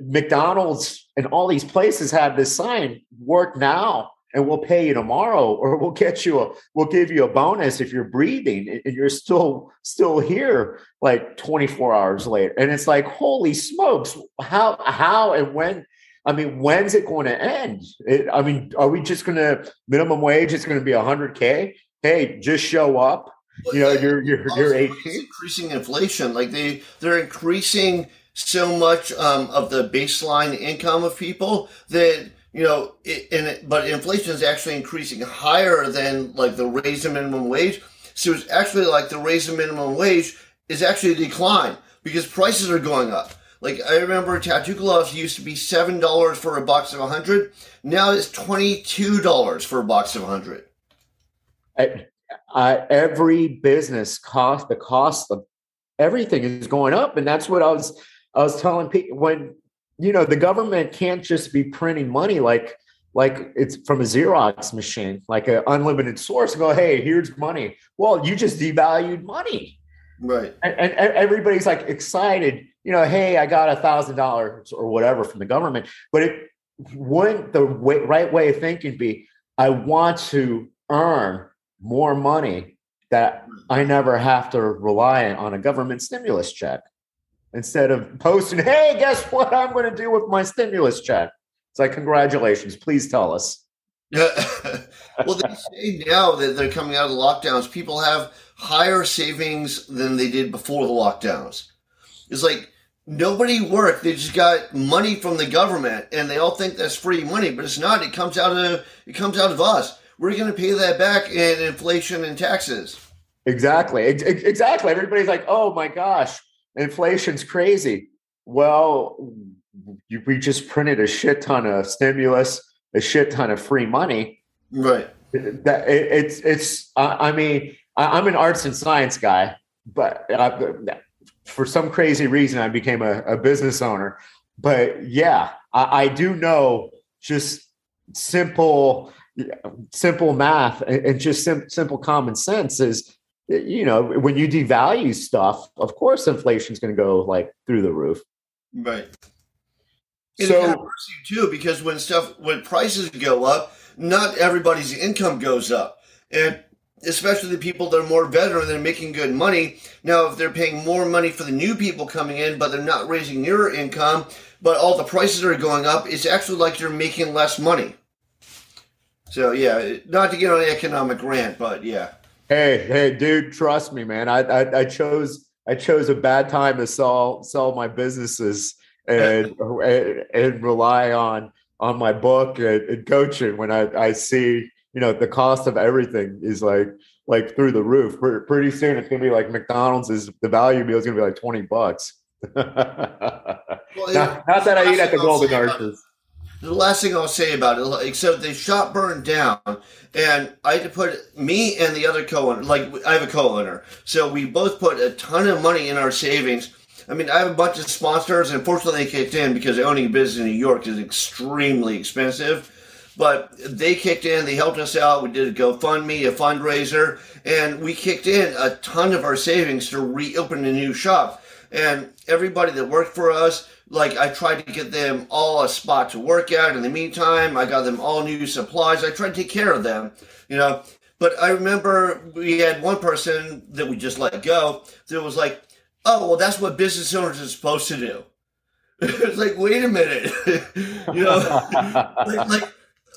McDonald's and all these places have this sign, work now and we'll pay you tomorrow, or we'll get you a, we'll give you a bonus if you're breathing and you're still, still here like twenty-four hours later. And it's like, holy smokes, how, how, and when, I mean, when's it going to end? It, I mean, are we just going to minimum wage? It's going to be a hundred K. Hey, just show up. But you know, you're you're you're eighteen. Increasing inflation, like they they're increasing so much um, of the baseline income of people that you know, it, and it, but inflation is actually increasing higher than like the raise in minimum wage. So it's actually like the raise in minimum wage is actually a decline because prices are going up. Like I remember, tattoo gloves used to be seven dollars for a box of a hundred. Now it's twenty-two dollars for a box of a hundred. I- Uh, every business cost, the cost of everything is going up. And that's what I was, I was telling people when, you know, the government can't just be printing money like, like it's from a Xerox machine, like an unlimited source and go, hey, here's money. Well, you just devalued money. Right. And, and everybody's like excited, you know, hey, I got a thousand dollars or whatever from the government, but it wouldn't the way, right way of thinking be, I want to earn more money that I never have to rely on a government stimulus check instead of posting, hey, guess what I'm going to do with my stimulus check? It's like, congratulations, please tell us. Yeah. Well, they say now that they're coming out of the lockdowns, people have higher savings than they did before the lockdowns. It's like nobody worked. They just got money from the government and they all think that's free money, but it's not. It comes out of, it comes out of us. We're going to pay that back in inflation and taxes. Exactly. Exactly. Everybody's like, oh my gosh, inflation's crazy. Well, you, we just printed a shit ton of stimulus, a shit ton of free money. Right. That it, It's, it's, I mean, I'm an arts and science guy, but I, for some crazy reason, I became a, a business owner. But yeah, I, I do know just simple, simple math and just sim- simple common sense is you know, when you devalue stuff, of course, inflation's going to go like through the roof. Right. And so, it kind of hurts you too, because when stuff, when prices go up, not everybody's income goes up. And especially the people that are more veteran, they're making good money. Now, if they're paying more money for the new people coming in, but they're not raising your income, but all the prices are going up, it's actually like you're making less money. So, yeah, not to get on an economic rant, but yeah. Hey, hey, dude, trust me, man. I I, I chose I chose a bad time to sell sell my businesses and and, and rely on on my book and, and coaching when I, I see, you know, the cost of everything is like like through the roof. Pretty soon it's gonna be like McDonald's is the value meal is gonna be like twenty bucks. Well, not, not that I eat at the Golden Arches. The last thing I'll say about it, like, so the shop burned down, and I had to put me and the other co-owner, like I have a co-owner, so we both put a ton of money in our savings. I mean, I have a bunch of sponsors, and fortunately they kicked in because owning a business in New York is extremely expensive, but they kicked in, they helped us out, we did a GoFundMe, a fundraiser, and we kicked in a ton of our savings to reopen a new shop. And everybody that worked for us, like I tried to get them all a spot to work at. In the meantime, I got them all new supplies. I tried to take care of them, you know. But I remember we had one person that we just let go that was like, oh, well, that's what business owners are supposed to do. It's like, wait a minute. You know, like, like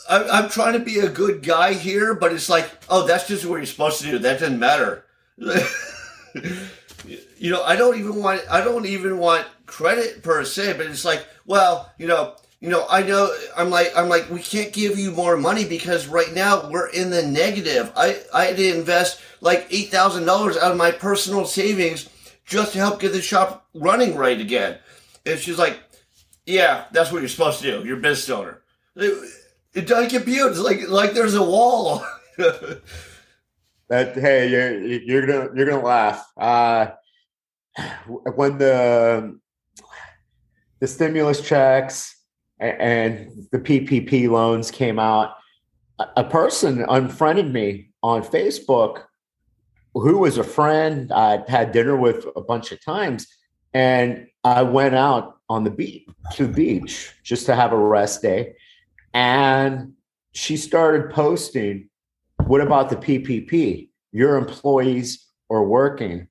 I'm, I'm trying to be a good guy here, but it's like, oh, that's just what you're supposed to do. That doesn't matter. You know, I don't even want, I don't even want credit per se, but it's like, well, you know, you know, I know I'm like, I'm like, we can't give you more money because right now we're in the negative. I, I had to invest like eight thousand dollars out of my personal savings just to help get the shop running right again. And she's like, yeah, that's what you're supposed to do. You're a business owner. It, it doesn't compute. It's like, like there's a wall. That, hey, you're, you're gonna, you're gonna laugh. Uh, when the the stimulus checks and the P P P loans came out, a person unfriended me on Facebook who was a friend I'd had dinner with a bunch of times. And I went out on the beach to the beach just to have a rest day. And she started posting, what about the P P P? Your employees are working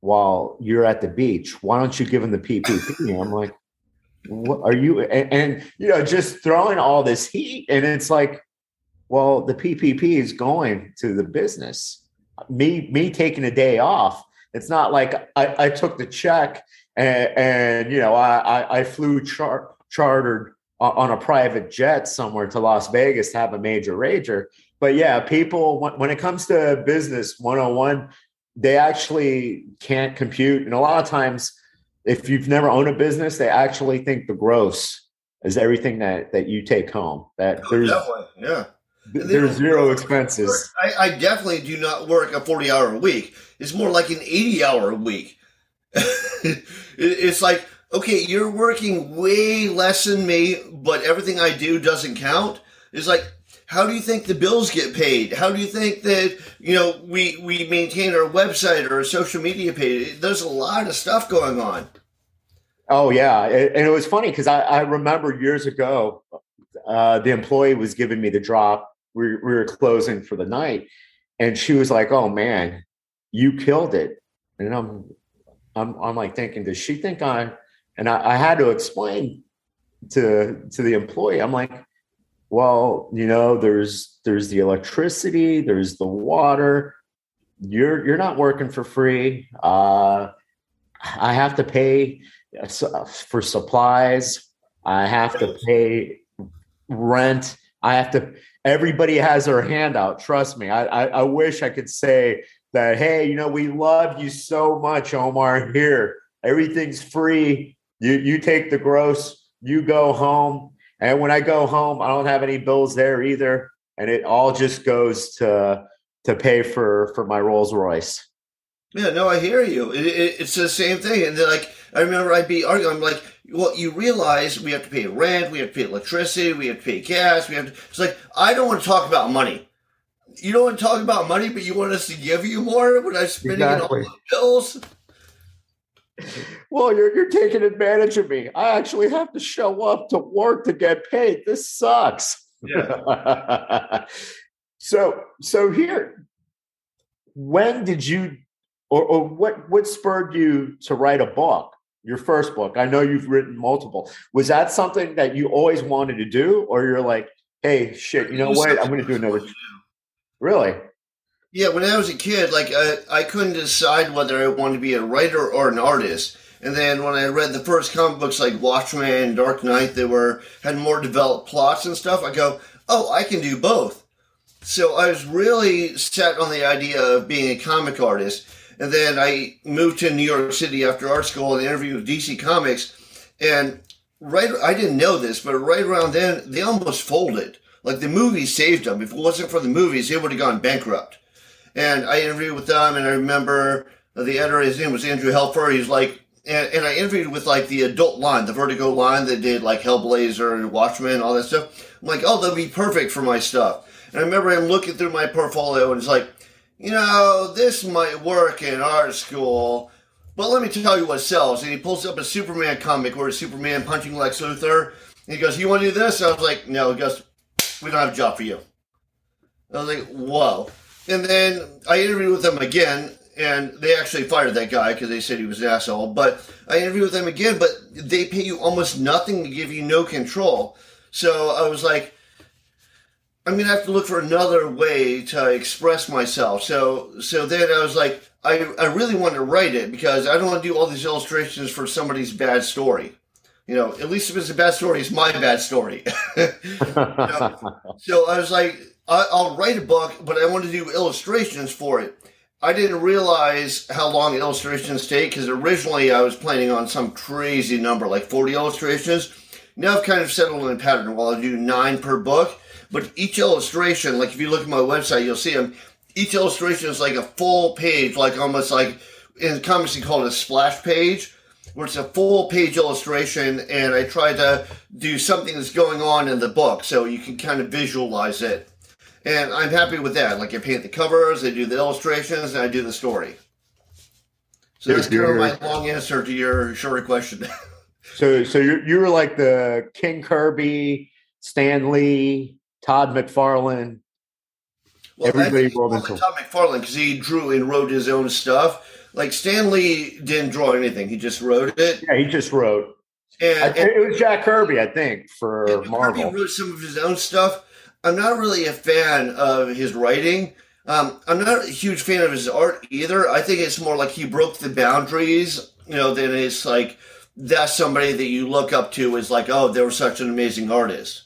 while you're at the beach. Why don't you give them the P P P? I'm like, what are you? And, and, you know, just throwing all this heat. And it's like, well, the P P P is going to the business. Me, me taking a day off. It's not like I, I took the check and, and you know, I, I, I flew char- chartered on a private jet somewhere to Las Vegas to have a major rager. But yeah, people, when it comes to business one oh one, they actually can't compute. And a lot of times, if you've never owned a business, they actually think the gross is everything that, that you take home. That oh, there's definitely. Yeah. Th- there's zero expenses. I, I definitely do not work a forty-hour week. It's more like an eighty-hour week. it, it's like, okay, you're working way less than me, but everything I do doesn't count. It's like, how do you think the bills get paid? How do you think that, you know, we, we maintain our website or our social media page? There's a lot of stuff going on. Oh, yeah. And it was funny because I, I remember years ago, uh, the employee was giving me the drop. We, we were closing for the night. And she was like, oh, man, you killed it. And I'm I'm, I'm like thinking, does she think I'm – and I, I had to explain to to the employee. I'm like, well, you know, there's there's the electricity, there's the water. You're you're not working for free. Uh, I have to pay for supplies. I have to pay rent. I have to. Everybody has their hand out. Trust me. I I, I wish I could say that. Hey, you know, we love you so much, Omar. Here, everything's free. You you take the gross. You go home. And when I go home, I don't have any bills there either. And it all just goes to to pay for, for my Rolls Royce. Yeah, no, I hear you. It, it, it's the same thing. And then, like, I remember I'd be arguing. I'm like, well, you realize we have to pay rent. We have to pay electricity. We have to pay gas. We have to. It's like, I don't want to talk about money. You don't want to talk about money, but you want us to give you more when I'm spending exactly. it on bills? Well, you're you're taking advantage of me. I actually have to show up to work to get paid. This sucks. Yeah. so so here, when did you, or, or what what spurred you to write a book? Your first book. I know you've written multiple. Was that something that you always wanted to do, or you're like, hey, shit, you know what? I'm going to do another. Really? Yeah, when I was a kid, like I, I couldn't decide whether I wanted to be a writer or an artist. And then when I read the first comic books like Watchmen, Dark Knight, they were had more developed plots and stuff. I go, oh, I can do both. So I was really set on the idea of being a comic artist. And then I moved to New York City after art school and interviewed with D C Comics. And right, I didn't know this, but right around then, they almost folded. Like the movies saved them. If it wasn't for the movies, they would have gone bankrupt. And I interviewed with them, and I remember the editor, his name was Andrew Helfer. He's like, and, and I interviewed with like the adult line, the Vertigo line that did like Hellblazer and Watchmen and all that stuff. I'm like, oh, they'll be perfect for my stuff. And I remember him looking through my portfolio, and it's like, you know, this might work in art school, but let me tell you what sells. And he pulls up a Superman comic where it's Superman punching Lex Luthor. And he goes, you want to do this? And I was like, no. He goes, we don't have a job for you. And I was like, whoa. And then I interviewed with him again, and they actually fired that guy because they said he was an asshole. But I interviewed with him again, but they pay you almost nothing to give you no control. So I was like, I'm going to have to look for another way to express myself. So so then I was like, I, I really want to write it because I don't want to do all these illustrations for somebody's bad story. You know, at least if it's a bad story, it's my bad story. You know? So I was like, I, I'll write a book, but I want to do illustrations for it. I didn't realize how long illustrations take because originally I was planning on some crazy number, like forty illustrations. Now I've kind of settled on a pattern. Well, I'll do nine per book. But each illustration, like if you look at my website, you'll see them. Each illustration is like a full page, like almost like in comics they call it a splash page, where it's a full page illustration. And I try to do something that's going on in the book so you can kind of visualize it. And I'm happy with that. Like I paint the covers, I do the illustrations, and I do the story. So there's kind of my long answer to your shorter question. so, so you're you were like the King Kirby, Stan Lee, Todd McFarlane. Well, everybody rolled into Todd McFarlane because he drew and wrote his own stuff. Like Stan Lee didn't draw anything; he just wrote it. Yeah, he just wrote. And, and it was Jack Kirby, I think, for and Marvel. Kirby wrote some of his own stuff. I'm not really a fan of his writing. Um, I'm not a huge fan of his art either. I think it's more like he broke the boundaries, you know, than it's like that's somebody that you look up to is like, oh, they were such an amazing artist.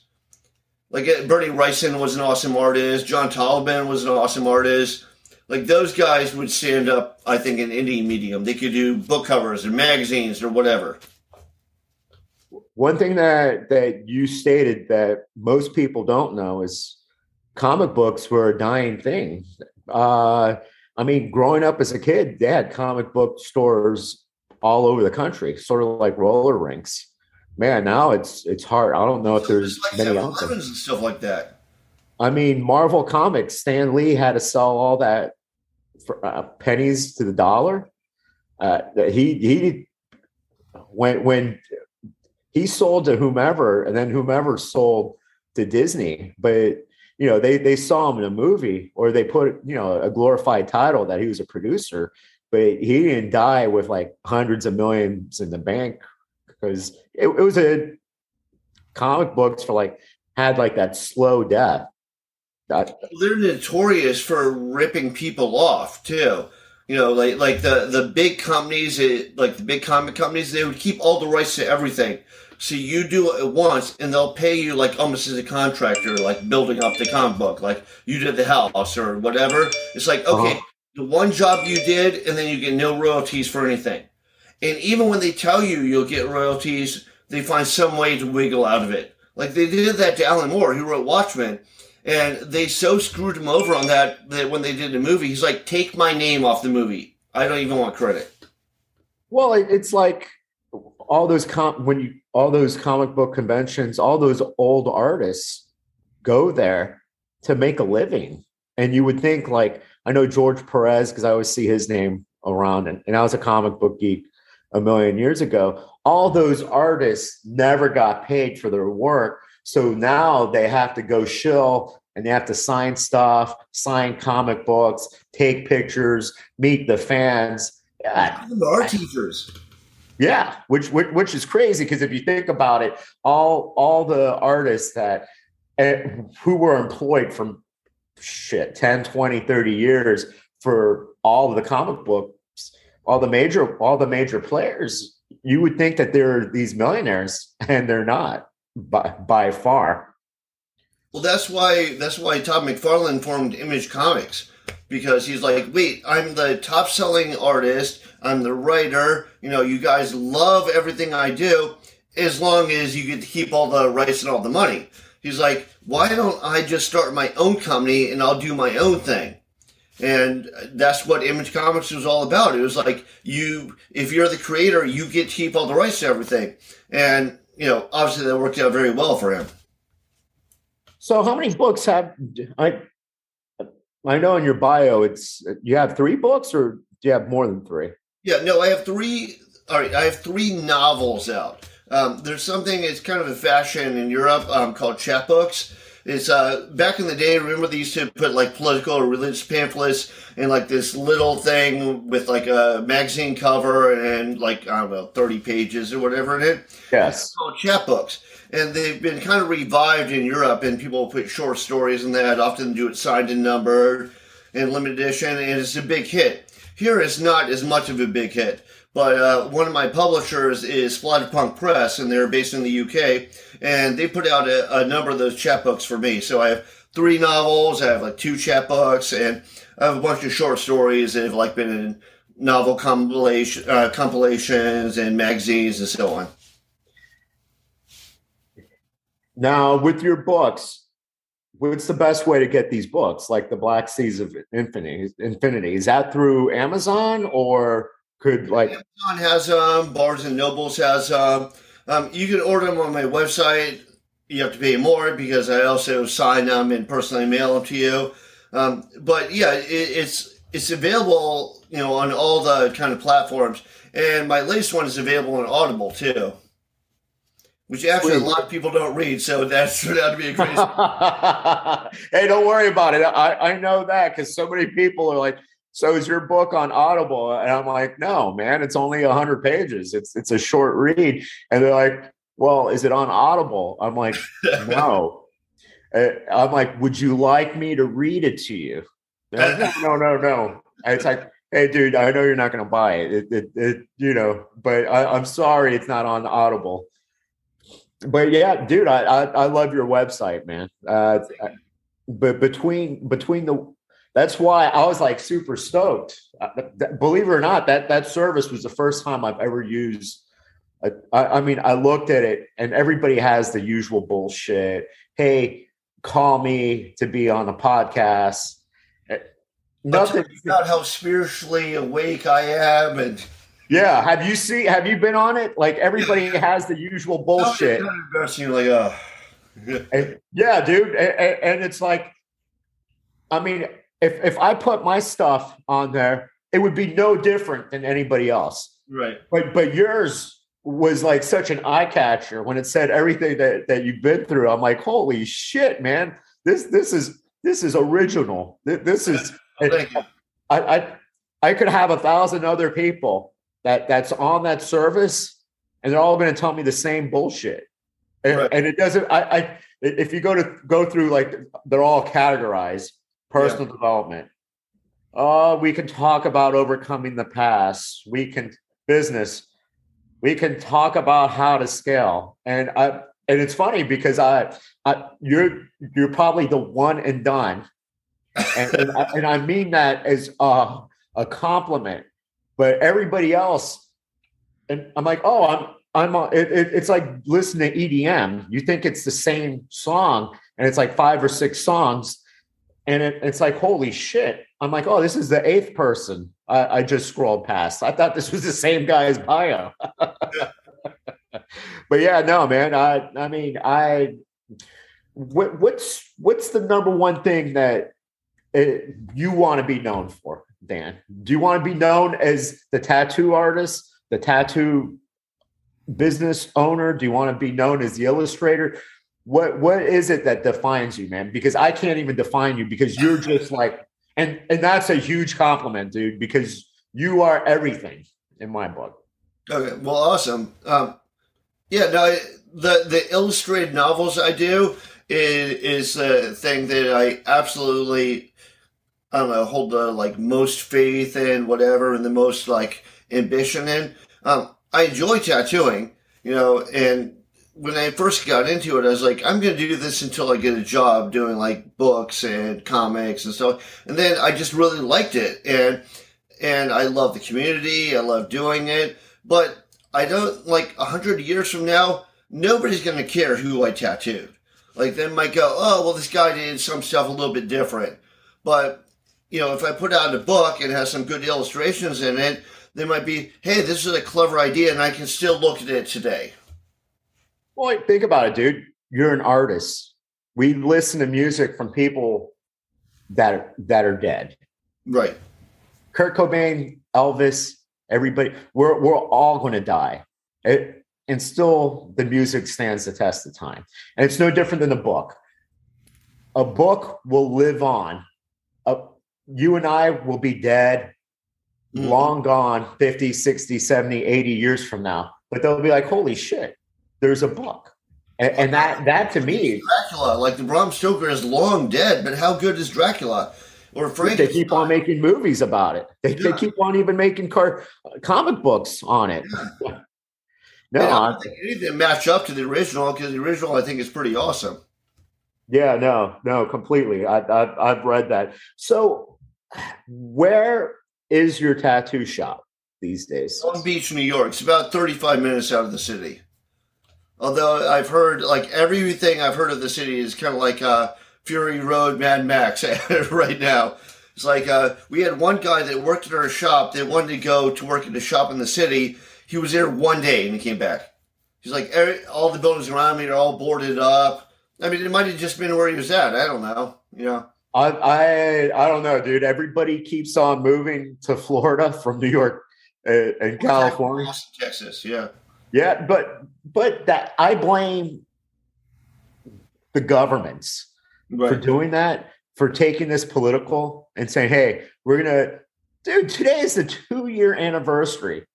Like Bernie Wrightson was an awesome artist. John Tolman was an awesome artist. Like those guys would stand up, I think, in any medium. They could do book covers or magazines or whatever. One thing that, that you stated that most people don't know is comic books were a dying thing. Uh, I mean, growing up as a kid, they had comic book stores all over the country, sort of like roller rinks. Man, now it's it's hard. I don't know if there's like many options and stuff like that. I mean, Marvel Comics. Stan Lee had to sell all that for uh, pennies to the dollar. Uh, he he when when he sold to whomever, and then whomever sold to Disney. But you know, they they saw him in a movie, or they put you know a glorified title that he was a producer. But he didn't die with like hundreds of millions in the bank. Because it, it was a comic books for like had like that slow death. That, they're notorious for ripping people off too. You know, like like the the big companies, like the big comic companies, they would keep all the rights to everything. So you do it once, and they'll pay you like almost as a contractor, like building up the comic book, like you did the house or whatever. It's like okay, uh-huh. the one job you did, and then you get no royalties for anything. And even when they tell you you'll get royalties, they find some way to wiggle out of it. Like they did that to Alan Moore, who wrote Watchmen. And they so screwed him over on that that when they did the movie, he's like, take my name off the movie. I don't even want credit. Well, it's like all those com- when you all those comic book conventions, all those old artists go there to make a living. And you would think, like, I know George Perez, because I always see his name around, and, and I was a comic book geek a million years ago. All those artists never got paid for their work. So now they have to go shill and they have to sign stuff, sign comic books, take pictures, meet the fans. Yeah. The art teachers. Yeah, which which, which is crazy, because if you think about it, all all the artists that who were employed from shit, ten, twenty, thirty years for all of the comic books, all the major, all the major players, you would think that there are these millionaires, and they're not by, by far. Well, that's why, that's why Todd McFarlane formed Image Comics, because he's like, wait, I'm the top selling artist. I'm the writer. You know, you guys love everything I do, as long as you get to keep all the rights and all the money. He's like, why don't I just start my own company and I'll do my own thing? And that's what Image Comics was all about. It was like, you, if you're the creator, you get to keep all the rights to everything. And, you know, obviously that worked out very well for him. So how many books have, I, I know in your bio, it's, you have three books, or do you have more than three? Yeah, no, I have three. All right. I have three novels out. Um, there's something, it's kind of a fashion in Europe um, called chapbooks. It's uh, back in the day, remember they used to put like political or religious pamphlets in like this little thing with like a magazine cover and like, I don't know, thirty pages or whatever in it? Yes. It's called chapbooks. And they've been kind of revived in Europe, and people put short stories in that, often do it signed and numbered and limited edition, and it's a big hit. Here it's not as much of a big hit. But uh, one of my publishers is Splatterpunk Press, and they're based in the U K, and they put out a, a number of those chapbooks for me. So I have three novels, I have like two chapbooks, and I have a bunch of short stories that have like been in novel compilation, uh, compilations and magazines and so on. Now, with your books, what's the best way to get these books, like The Black Seas of Infinity? Infinity? Is that through Amazon, or... Could like Amazon has them, um, Barnes and Nobles has them. Um, um, you can order them on my website. You have to pay more because I also sign them and personally mail them to you. Um, but yeah, it, it's it's available, you know, on all the kind of platforms. And my latest one is available on Audible too, which actually Please. a lot of people don't read. So that's turned out to be a crazy. Hey, don't worry about it. I I know that, because so many people are like, so is your book on Audible? And I'm like, no, man, it's only one hundred pages. It's it's a short read. And they're like, well, is it on Audible? I'm like, no. I'm like, would you like me to read it to you? Like, no, no, no, no. It's like, hey, dude, I know you're not going to buy it. It, it, it, you know, but I, I'm sorry, it's not on Audible. But yeah, dude, I I, I love your website, man. Uh, but between between the That's why I was like super stoked. Believe it or not, that that service was the first time I've ever used. I, I mean, I looked at it, and everybody has the usual bullshit. Hey, call me to be on a podcast. Nothing about how spiritually awake I am, and yeah, have you seen? Have you been on it? Like, everybody has the usual bullshit. Like, uh... and, yeah, dude, and, and it's like, I mean. If if I put my stuff on there, it would be no different than anybody else. Right. But but yours was like such an eye catcher when it said everything that, that you've been through. I'm like, holy shit, man. This this is this is original. This is Thank you. I, I I could have a thousand other people that, that's on that service, and they're all gonna tell me the same bullshit. And, right. and it doesn't I, I if you go to go through, like, they're all categorized. Personal yeah. development. Oh, we can talk about overcoming the past. We can business. We can talk about how to scale. And I and it's funny because I, I you're you're probably the one and done, and, and, I, and I mean that as a, a compliment. But everybody else, and I'm like, oh, I'm I'm. A, it, it, it's like listening to E D M. You think it's the same song, and it's like five or six songs. And it, it's like, holy shit. I'm like, oh, this is the eighth person I, I just scrolled past. I thought this was the same guy's bio. But yeah, no, man. I I mean, I what, what's what's the number one thing that it, you want to be known for, Dan? Do you want to be known as the tattoo artist, the tattoo business owner? Do you want to be known as the illustrator? What what is it that defines you, man? Because I can't even define you, because you're just like, and and that's a huge compliment, dude, because you are everything in my book. Okay, well, awesome. Um, yeah, no, the the illustrated novels I do is, is a thing that I absolutely, I don't know, hold the like most faith in, whatever, and the most like ambition in. Um, I enjoy tattooing, you know, and when I first got into it, I was like, I'm going to do this until I get a job doing like books and comics and stuff. And then I just really liked it, and and I love the community. I love doing it, but I don't, like a hundred years from now, nobody's going to care who I tattooed. Like they might go, oh, well, this guy did some stuff a little bit different. But, you know, if I put out a book and has some good illustrations in it, they might be, hey, this is a clever idea and I can still look at it today. Well, think about it, dude. You're an artist. We listen to music from people that, that are dead. Right. Kurt Cobain, Elvis, everybody, we're, we're all going to die. It, and still the music stands the test of time. And it's no different than a book. A book will live on. A, you and I will be dead, mm-hmm. long gone, fifty, sixty, seventy, eighty years from now. But they'll be like, holy shit, there's a book. And, and that, that to me. Dracula, like the Bram Stoker is long dead, but how good is Dracula? Or Frankenstein. They keep on making movies about it. They, yeah. they keep on even making car, comic books on it. Yeah. No, yeah, I don't think anything match up to the original, because the original, I think, is pretty awesome. Yeah, no, no, completely. I, I, I've read that. So where is your tattoo shop these days? Long Beach, New York. It's about thirty-five minutes out of the city. Although I've heard, like, everything I've heard of the city is kind of like uh, Fury Road Mad Max right now. It's like uh, we had one guy that worked at our shop that wanted to go to work at a shop in the city. He was there one day and he came back. He's like, all the buildings around me are all boarded up. I mean, it might have just been where he was at. I don't know. You know, I I, I don't know, dude. Everybody keeps on moving to Florida from New York and, and California, Austin, Texas. Yeah, yeah, but but that I blame the governments right. for doing that, for taking this political and saying, hey, we're gonna, dude. Today is the two year anniversary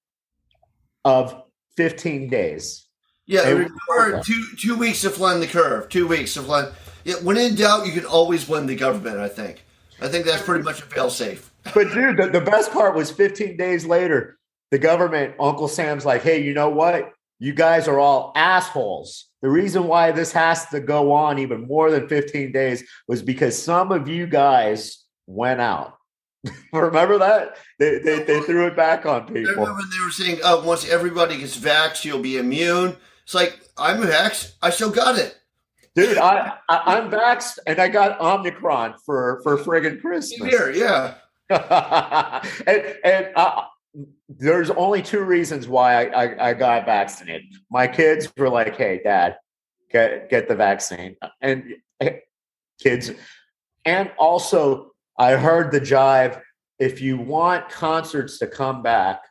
of fifteen days. Yeah, remember two two weeks to flatten the curve. Two weeks to flatten. Yeah, when in doubt, you can always blame the government, I think. I think that's pretty much a fail-safe. But dude, the, the best part was fifteen days later, the government, Uncle Sam's like, hey, you know what? You guys are all assholes. The reason why this has to go on even more than fifteen days was because some of you guys went out. Remember that? They, they they threw it back on people. I remember they were saying, oh, once everybody gets vaxxed, you'll be immune. It's like, I'm vaxxed. I still got it. Dude, I, I, I'm vaxxed, and I got Omicron for, for friggin' Christmas. Here, yeah. and and uh, there's only two reasons why I, I, I got vaccinated. My kids were like, hey, Dad, get, get the vaccine. And kids. And also, I heard the jive, if you want concerts to come back.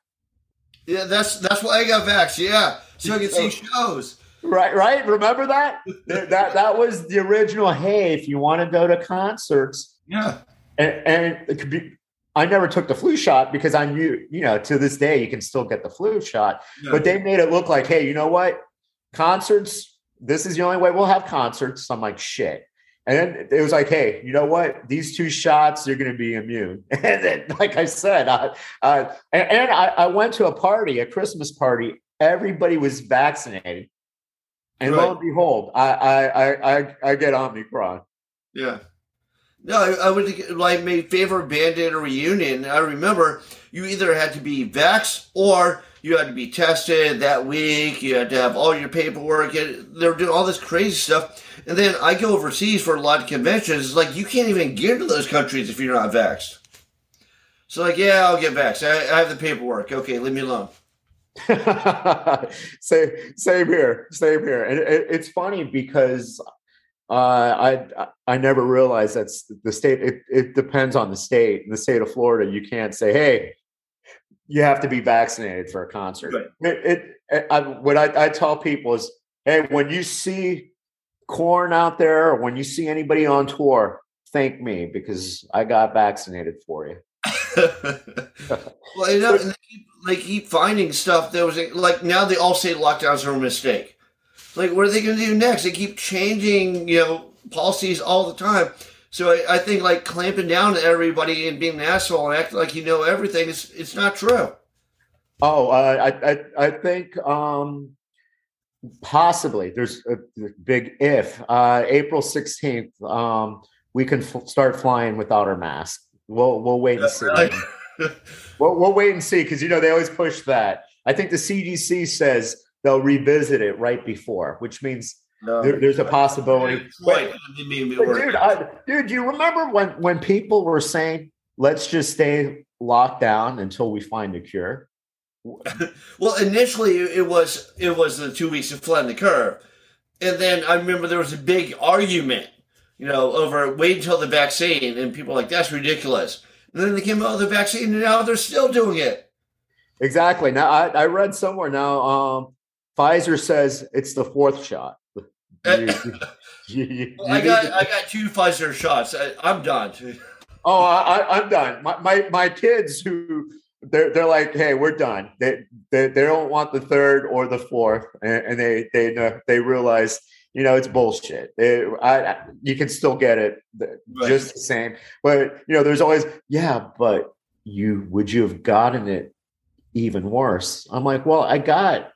Yeah, that's that's why I got vaxxed, yeah. So I can see shows. Right, right? Remember that? that that was the original, hey, if you want to go to concerts. Yeah. And, and it could be, I never took the flu shot because I knew, you know, to this day, you can still get the flu shot. Yeah. But they made it look like, hey, you know what? Concerts, this is the only way we'll have concerts. So I'm like, shit. And then it was like, hey, you know what? These two shots, you're going to be immune. And then, like I said, I, uh, and, and I, I went to a party, a Christmas party. Everybody was vaccinated. And right. lo and behold, I, I, I, I get Omicron. Yeah. No, I, I would like my favorite band at a reunion. I remember you either had to be vaxxed or you had to be tested that week. You had to have all your paperwork. They were doing all this crazy stuff. And then I go overseas for a lot of conventions. It's like, you can't even get to those countries if you're not vaxxed. So like, yeah, I'll get vaxxed. I, I have the paperwork. Okay, leave me alone. same, same here. Same here. And it, it's funny because Uh, I I never realized that's the state. It, it depends on the state. In the state of Florida, you can't say, "Hey, you have to be vaccinated for a concert." Right. It, it I, what I, I tell people is, "Hey, when you see Korn out there, or when you see anybody on tour, thank me because I got vaccinated for you." Well, you know, and they keep, they keep finding stuff that was like, now they all say lockdowns are a mistake. Like, what are they going to do next? They keep changing, you know, policies all the time. So I, I think like clamping down to everybody and being an asshole and acting like you know everything is it's not true. Oh, uh, I, I I think um, possibly there's a big if. Uh, April sixteenth, um, we can f- start flying without our masks. We'll we'll wait and see. Right. we'll, we'll wait and see because you know they always push that. I think the C D C says they'll revisit it right before, which means no, there, there's a possibility. But, dude, I, dude, you remember when, when people were saying, let's just stay locked down until we find a cure? Well, initially it was it was the two weeks of flattening the curve. And then I remember there was a big argument, you know, over wait until the vaccine. And people were like, that's ridiculous. And then they came out with the vaccine and now they're still doing it. Exactly. Now, I, I read somewhere now, um, Pfizer says it's the fourth shot. You, you, you, well, I got I got two Pfizer shots. I, I'm done. Oh, I, I'm done. My, my my kids who they're they're like, hey, we're done. They they, they don't want the third or the fourth, and, and they they they realize you know it's bullshit. They, I you can still get it right. Just the same. But you know, there's always yeah. But you would you have gotten it even worse? I'm like, well, I got.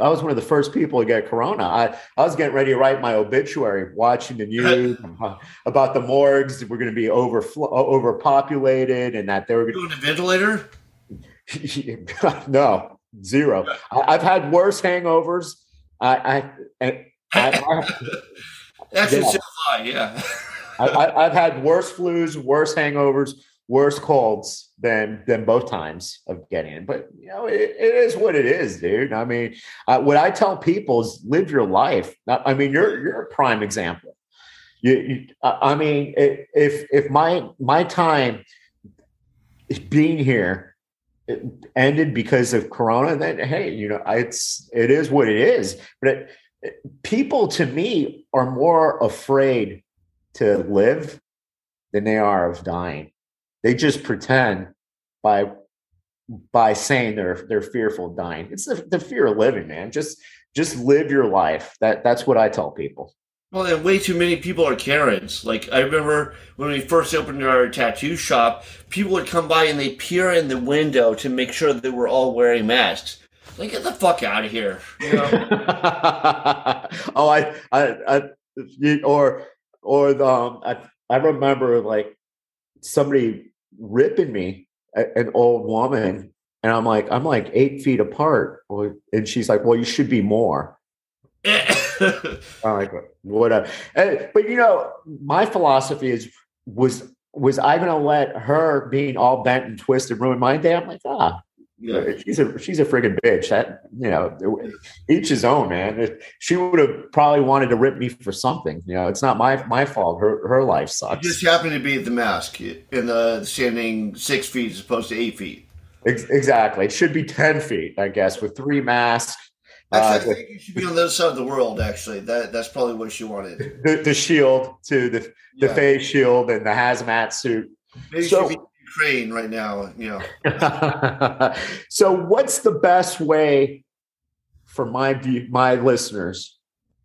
I was one of the first people to get corona. I, I was getting ready to write my obituary, watching the news about the morgues that were going to be over, overpopulated and that they were going to a ventilator. No, zero. I, I've had worse hangovers. I, I, I, I that's yeah. So high, yeah. I, I, I've had worse flus, worse hangovers, worse colds than than both times of getting it. But, you know, it, it is what it is, dude. I mean, uh, what I tell people is live your life. I mean, you're you're a prime example. You, you I mean, if if my my time being here ended because of corona, then, hey, you know, it's it is what it is. But it, it, people, to me, are more afraid to live than they are of dying. They just pretend by by saying they're they're fearful of dying. It's the, the fear of living, man. Just just live your life. That that's what I tell people. Well, and way too many people are Karens. Like I remember when we first opened our tattoo shop, people would come by and they peer in the window to make sure that we're all wearing masks. Like, get the fuck out of here. You know? oh, I, I, I, or or the um, I I remember like somebody ripping me, an old woman, and I'm like, I'm like eight feet apart, and she's like, well, you should be more. I'm like, whatever. And, but you know, my philosophy is was was I going to let her being all bent and twisted ruin my day? I'm like, ah, yeah. she's a she's a friggin' bitch. That you know, each his own, man. She would have probably wanted to rip me for something. You know, it's not my my fault. Her her life sucks. You just happened to be at the mask in the standing six feet as opposed to eight feet. Ex- exactly. It should be ten feet, I guess, with three masks. Actually, uh, I think you should be on the other side of the world. Actually, that that's probably what she wanted. The, the shield to the yeah. the face shield and the hazmat suit. Maybe so, Ukraine right now, you know. So what's the best way for my view, my listeners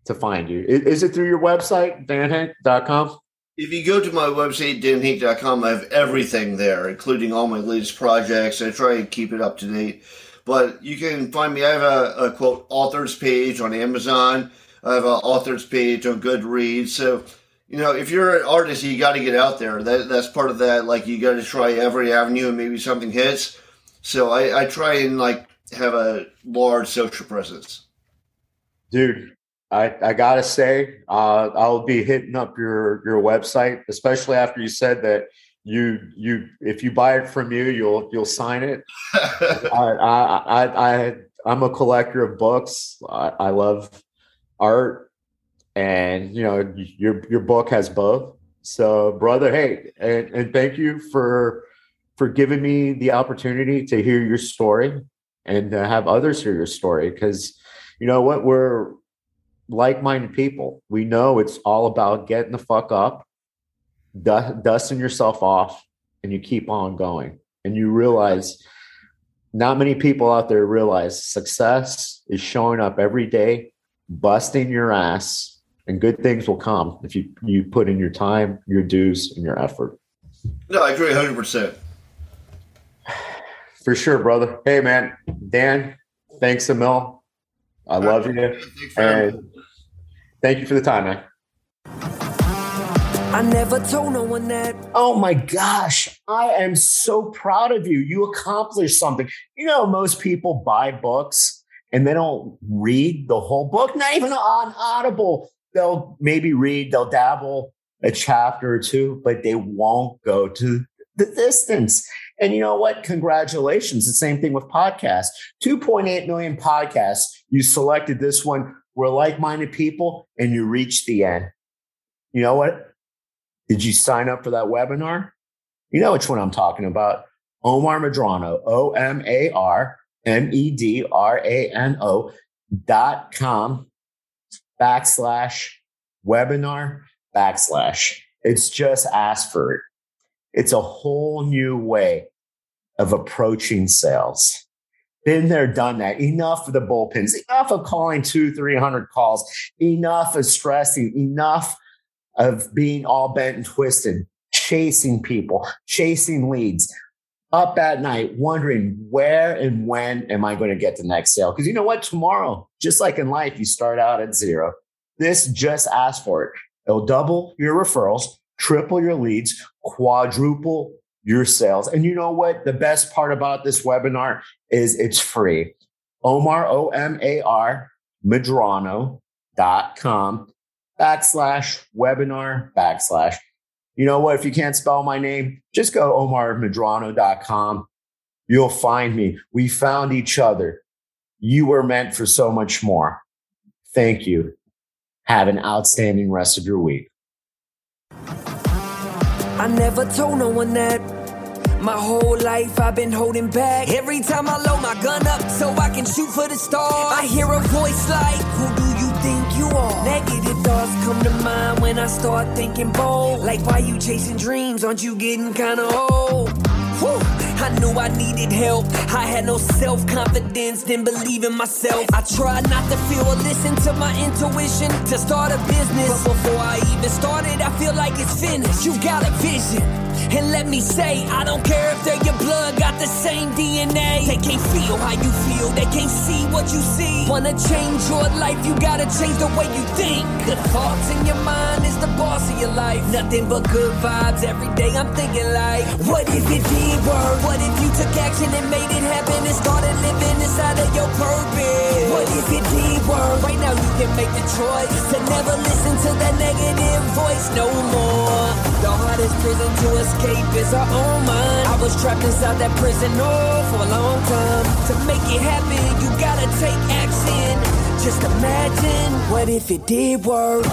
to find you? Is, is it through your website, dan hink dot com? If you go to my website, dan hink dot com, I have everything there, including all my latest projects. I try and keep it up to date. But you can find me. I have a, a quote authors page on Amazon. I have an authors page on Goodreads. So you know, if you're an artist, you got to get out there. That, that's part of that. Like, you got to try every avenue and maybe something hits. So I, I try and, like, have a large social presence. Dude, I, I got to say, uh, I'll be hitting up your, your website, especially after you said that you you if you buy it from you, you'll you'll sign it. I, I, I, I, I'm a collector of books. I, I love art. And, you know, your your book has both. So, brother, hey, and, and thank you for for giving me the opportunity to hear your story and to have others hear your story. Because, you know what, we're like-minded people. We know it's all about getting the fuck up, du- dusting yourself off, and you keep on going. And you realize not many people out there realize success is showing up every day, busting your ass, and good things will come if you, you put in your time, your dues, and your effort. No, I agree one hundred percent. For sure, brother. Hey, man, Dan, thanks a mil. I love you. And thank you for the time, man. I never told no one that. Oh my gosh. I am so proud of you. You accomplished something. You know, most people buy books and they don't read the whole book, not even on Audible. They'll maybe read, they'll dabble a chapter or two, but they won't go to the distance. And you know what? Congratulations. The same thing with podcasts. two point eight million podcasts. You selected this one. We're like-minded people, and you reached the end. You know what? Did you sign up for that webinar? You know which one I'm talking about. Omar Madrano, O M A R M E D R A N O dot com backslash webinar backslash. It's just ask for it. It's a whole new way of approaching sales. Been there, done that. Enough of the bullpens. Enough of calling two, three hundred calls. Enough of stressing. Enough of being all bent and twisted, chasing people, chasing leads, up at night, wondering where and when am I going to get the next sale? Because you know what? Tomorrow, just like in life, you start out at zero. This just asks for it. It'll double your referrals, triple your leads, quadruple your sales. And you know what? The best part about this webinar is it's free. Omar, O M A R, Madrano dot com backslash webinar backslash. You know what? If you can't spell my name, just go Omar Madrano dot com. You'll find me. We found each other. You were meant for so much more. Thank you. Have an outstanding rest of your week. I never told no one that. My whole life I've been holding back. Every time I load my gun up so I can shoot for the stars, I hear a voice like, who do you think you are? Negative thoughts come to mind when I start thinking bold. Like, why you chasing dreams? Aren't you getting kinda old? Whew. I knew I needed help. I had no self-confidence, didn't believe in myself. I tried not to feel or listen to my intuition to start a business. But before I even started, I feel like it's finished. You got a vision, and let me say, I don't care if they're your blood, got the same D N A. They can't feel how you feel, they can't see what you see. Wanna change your life, you gotta change the way you think. The thoughts in your mind is the boss of your life. Nothing but good vibes, every day I'm thinking like, what if it did work? What if you took action and made it happen and started living inside of your purpose? What if it did work? Right now you can make the choice to never listen to that negative voice no more. The hardest prison to escape is our own mind. I was trapped inside that prison oh, for a long time. To make it happen, you gotta take action. Just imagine, what if it did work?